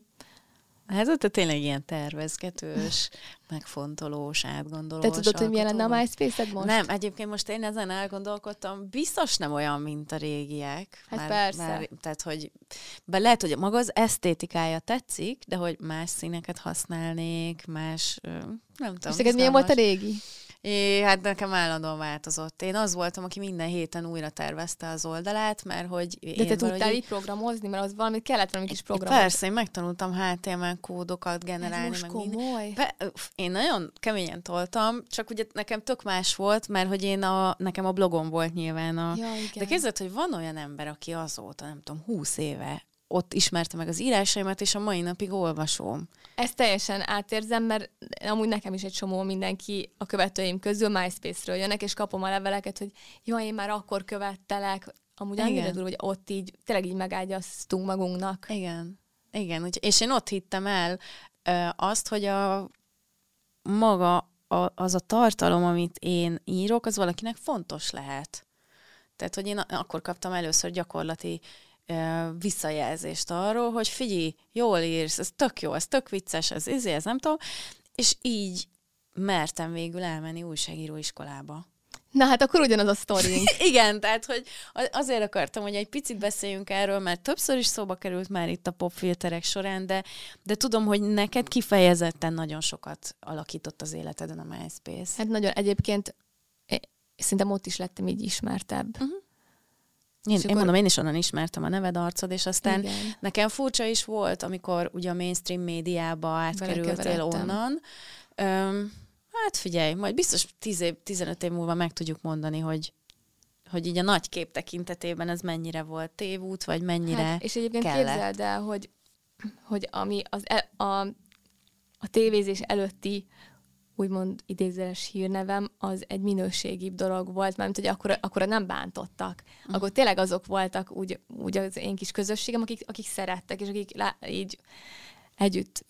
Hát ott tényleg ilyen tervezgetős, megfontolós, átgondolós. Te tudod, hogy milyen lenne a MySpace-ed most? Nem, egyébként most én ezen elgondolkodtam, biztos nem olyan, mint a régiek. Hát persze. Tehát, hogy lehet, hogy maga az esztétikája tetszik, de hogy más színeket használnék, más, nem tudom. És ez milyen volt a régi? É, hát nekem állandóan változott. Én az voltam, aki minden héten újra tervezte az oldalát, mert hogy... De te tudtál így programozni, mert az valamit kellett valami kis programot. Persze, én megtanultam HTML kódokat generálni. Ez most komoly. Én nagyon keményen toltam, csak ugye nekem tök más volt, mert hogy én nekem a blogom volt nyilván a... Ja, igen. De képzeld, hogy van olyan ember, aki azóta, nem tudom, 20 éve ott ismerte meg az írásaimat, és a mai napig olvasom. Ezt teljesen átérzem, mert amúgy nekem is egy csomó mindenki a követőim közül MySpace-ről jönnek, és kapom a leveleket, hogy jaj, én már akkor követtelek. Amúgy annyira durva, hogy ott így, tényleg így megágyaztunk magunknak. Igen. Igen, és én ott hittem el azt, hogy az a tartalom, amit én írok, az valakinek fontos lehet. Tehát, hogy én akkor kaptam először gyakorlati visszajelzést arról, hogy figyelj, jól írsz, ez tök jó, ez tök vicces, ez nem tudom, és így mertem végül elmenni újságíróiskolába. Na hát akkor ugyanaz a sztorink. Igen, tehát hogy azért akartam, hogy egy picit beszéljünk erről, mert többször is szóba került már itt a popfilterek során, de tudom, hogy neked kifejezetten nagyon sokat alakított az életeden a MySpace. Hát nagyon, egyébként szerintem ott is lettem így ismertebb. Uh-huh. Én is onnan ismertem a neved, arcod, és aztán igen. Nekem furcsa is volt, amikor ugye a mainstream médiába átkerültél onnan. Hát figyelj, majd biztos 10-15 év múlva meg tudjuk mondani, hogy így a nagy kép tekintetében ez mennyire volt tévút, vagy mennyire és egyébként kellett. Képzeld el, hogy ami a tévézés előtti úgymond idézőjeles hírnevem, az egy minőségibb dolog volt, mert hogy akkora nem bántottak. Akkor tényleg azok voltak úgy az én kis közösségem, akik szerettek, és akik így együtt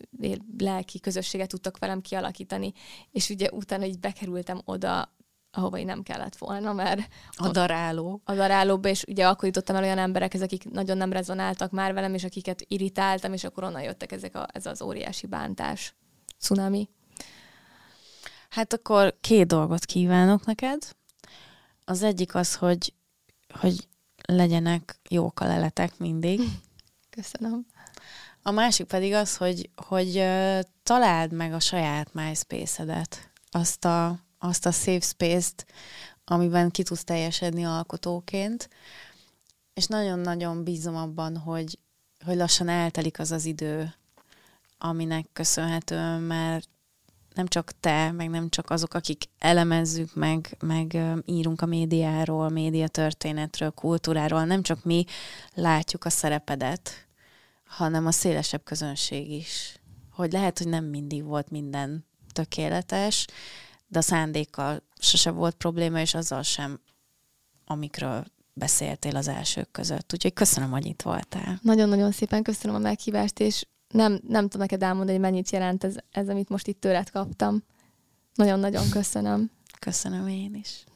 lelki közösséget tudtak velem kialakítani. És ugye utána így bekerültem oda, ahova én nem kellett volna, mert... A darálóba, és ugye akkor jutottam el olyan emberekhez, akik nagyon nem rezonáltak már velem, és akiket irritáltam, és akkor onnan jöttek ez az óriási bántás. Cunami. Hát akkor 2 dolgot kívánok neked. Az egyik az, hogy legyenek jók a leletek mindig. Köszönöm. A másik pedig az, hogy találd meg a saját MySpace-edet. Azt a safe space-t, amiben ki tudsz teljesedni alkotóként. És nagyon-nagyon bízom abban, hogy lassan eltelik az az idő, aminek köszönhetően már nem csak te, meg nem csak azok, akik elemezzük, meg írunk a médiáról, médiatörténetről, kultúráról, nem csak mi látjuk a szerepedet, hanem a szélesebb közönség is. Hogy lehet, hogy nem mindig volt minden tökéletes, de a szándékkal sose volt probléma, és azzal sem, amikről beszéltél az elsők között. Úgyhogy köszönöm, hogy itt voltál. Nagyon-nagyon szépen köszönöm a meghívást, és nem tudom neked elmondani, hogy mennyit jelent ez, amit most itt tőled kaptam. Nagyon-nagyon köszönöm. Köszönöm én is.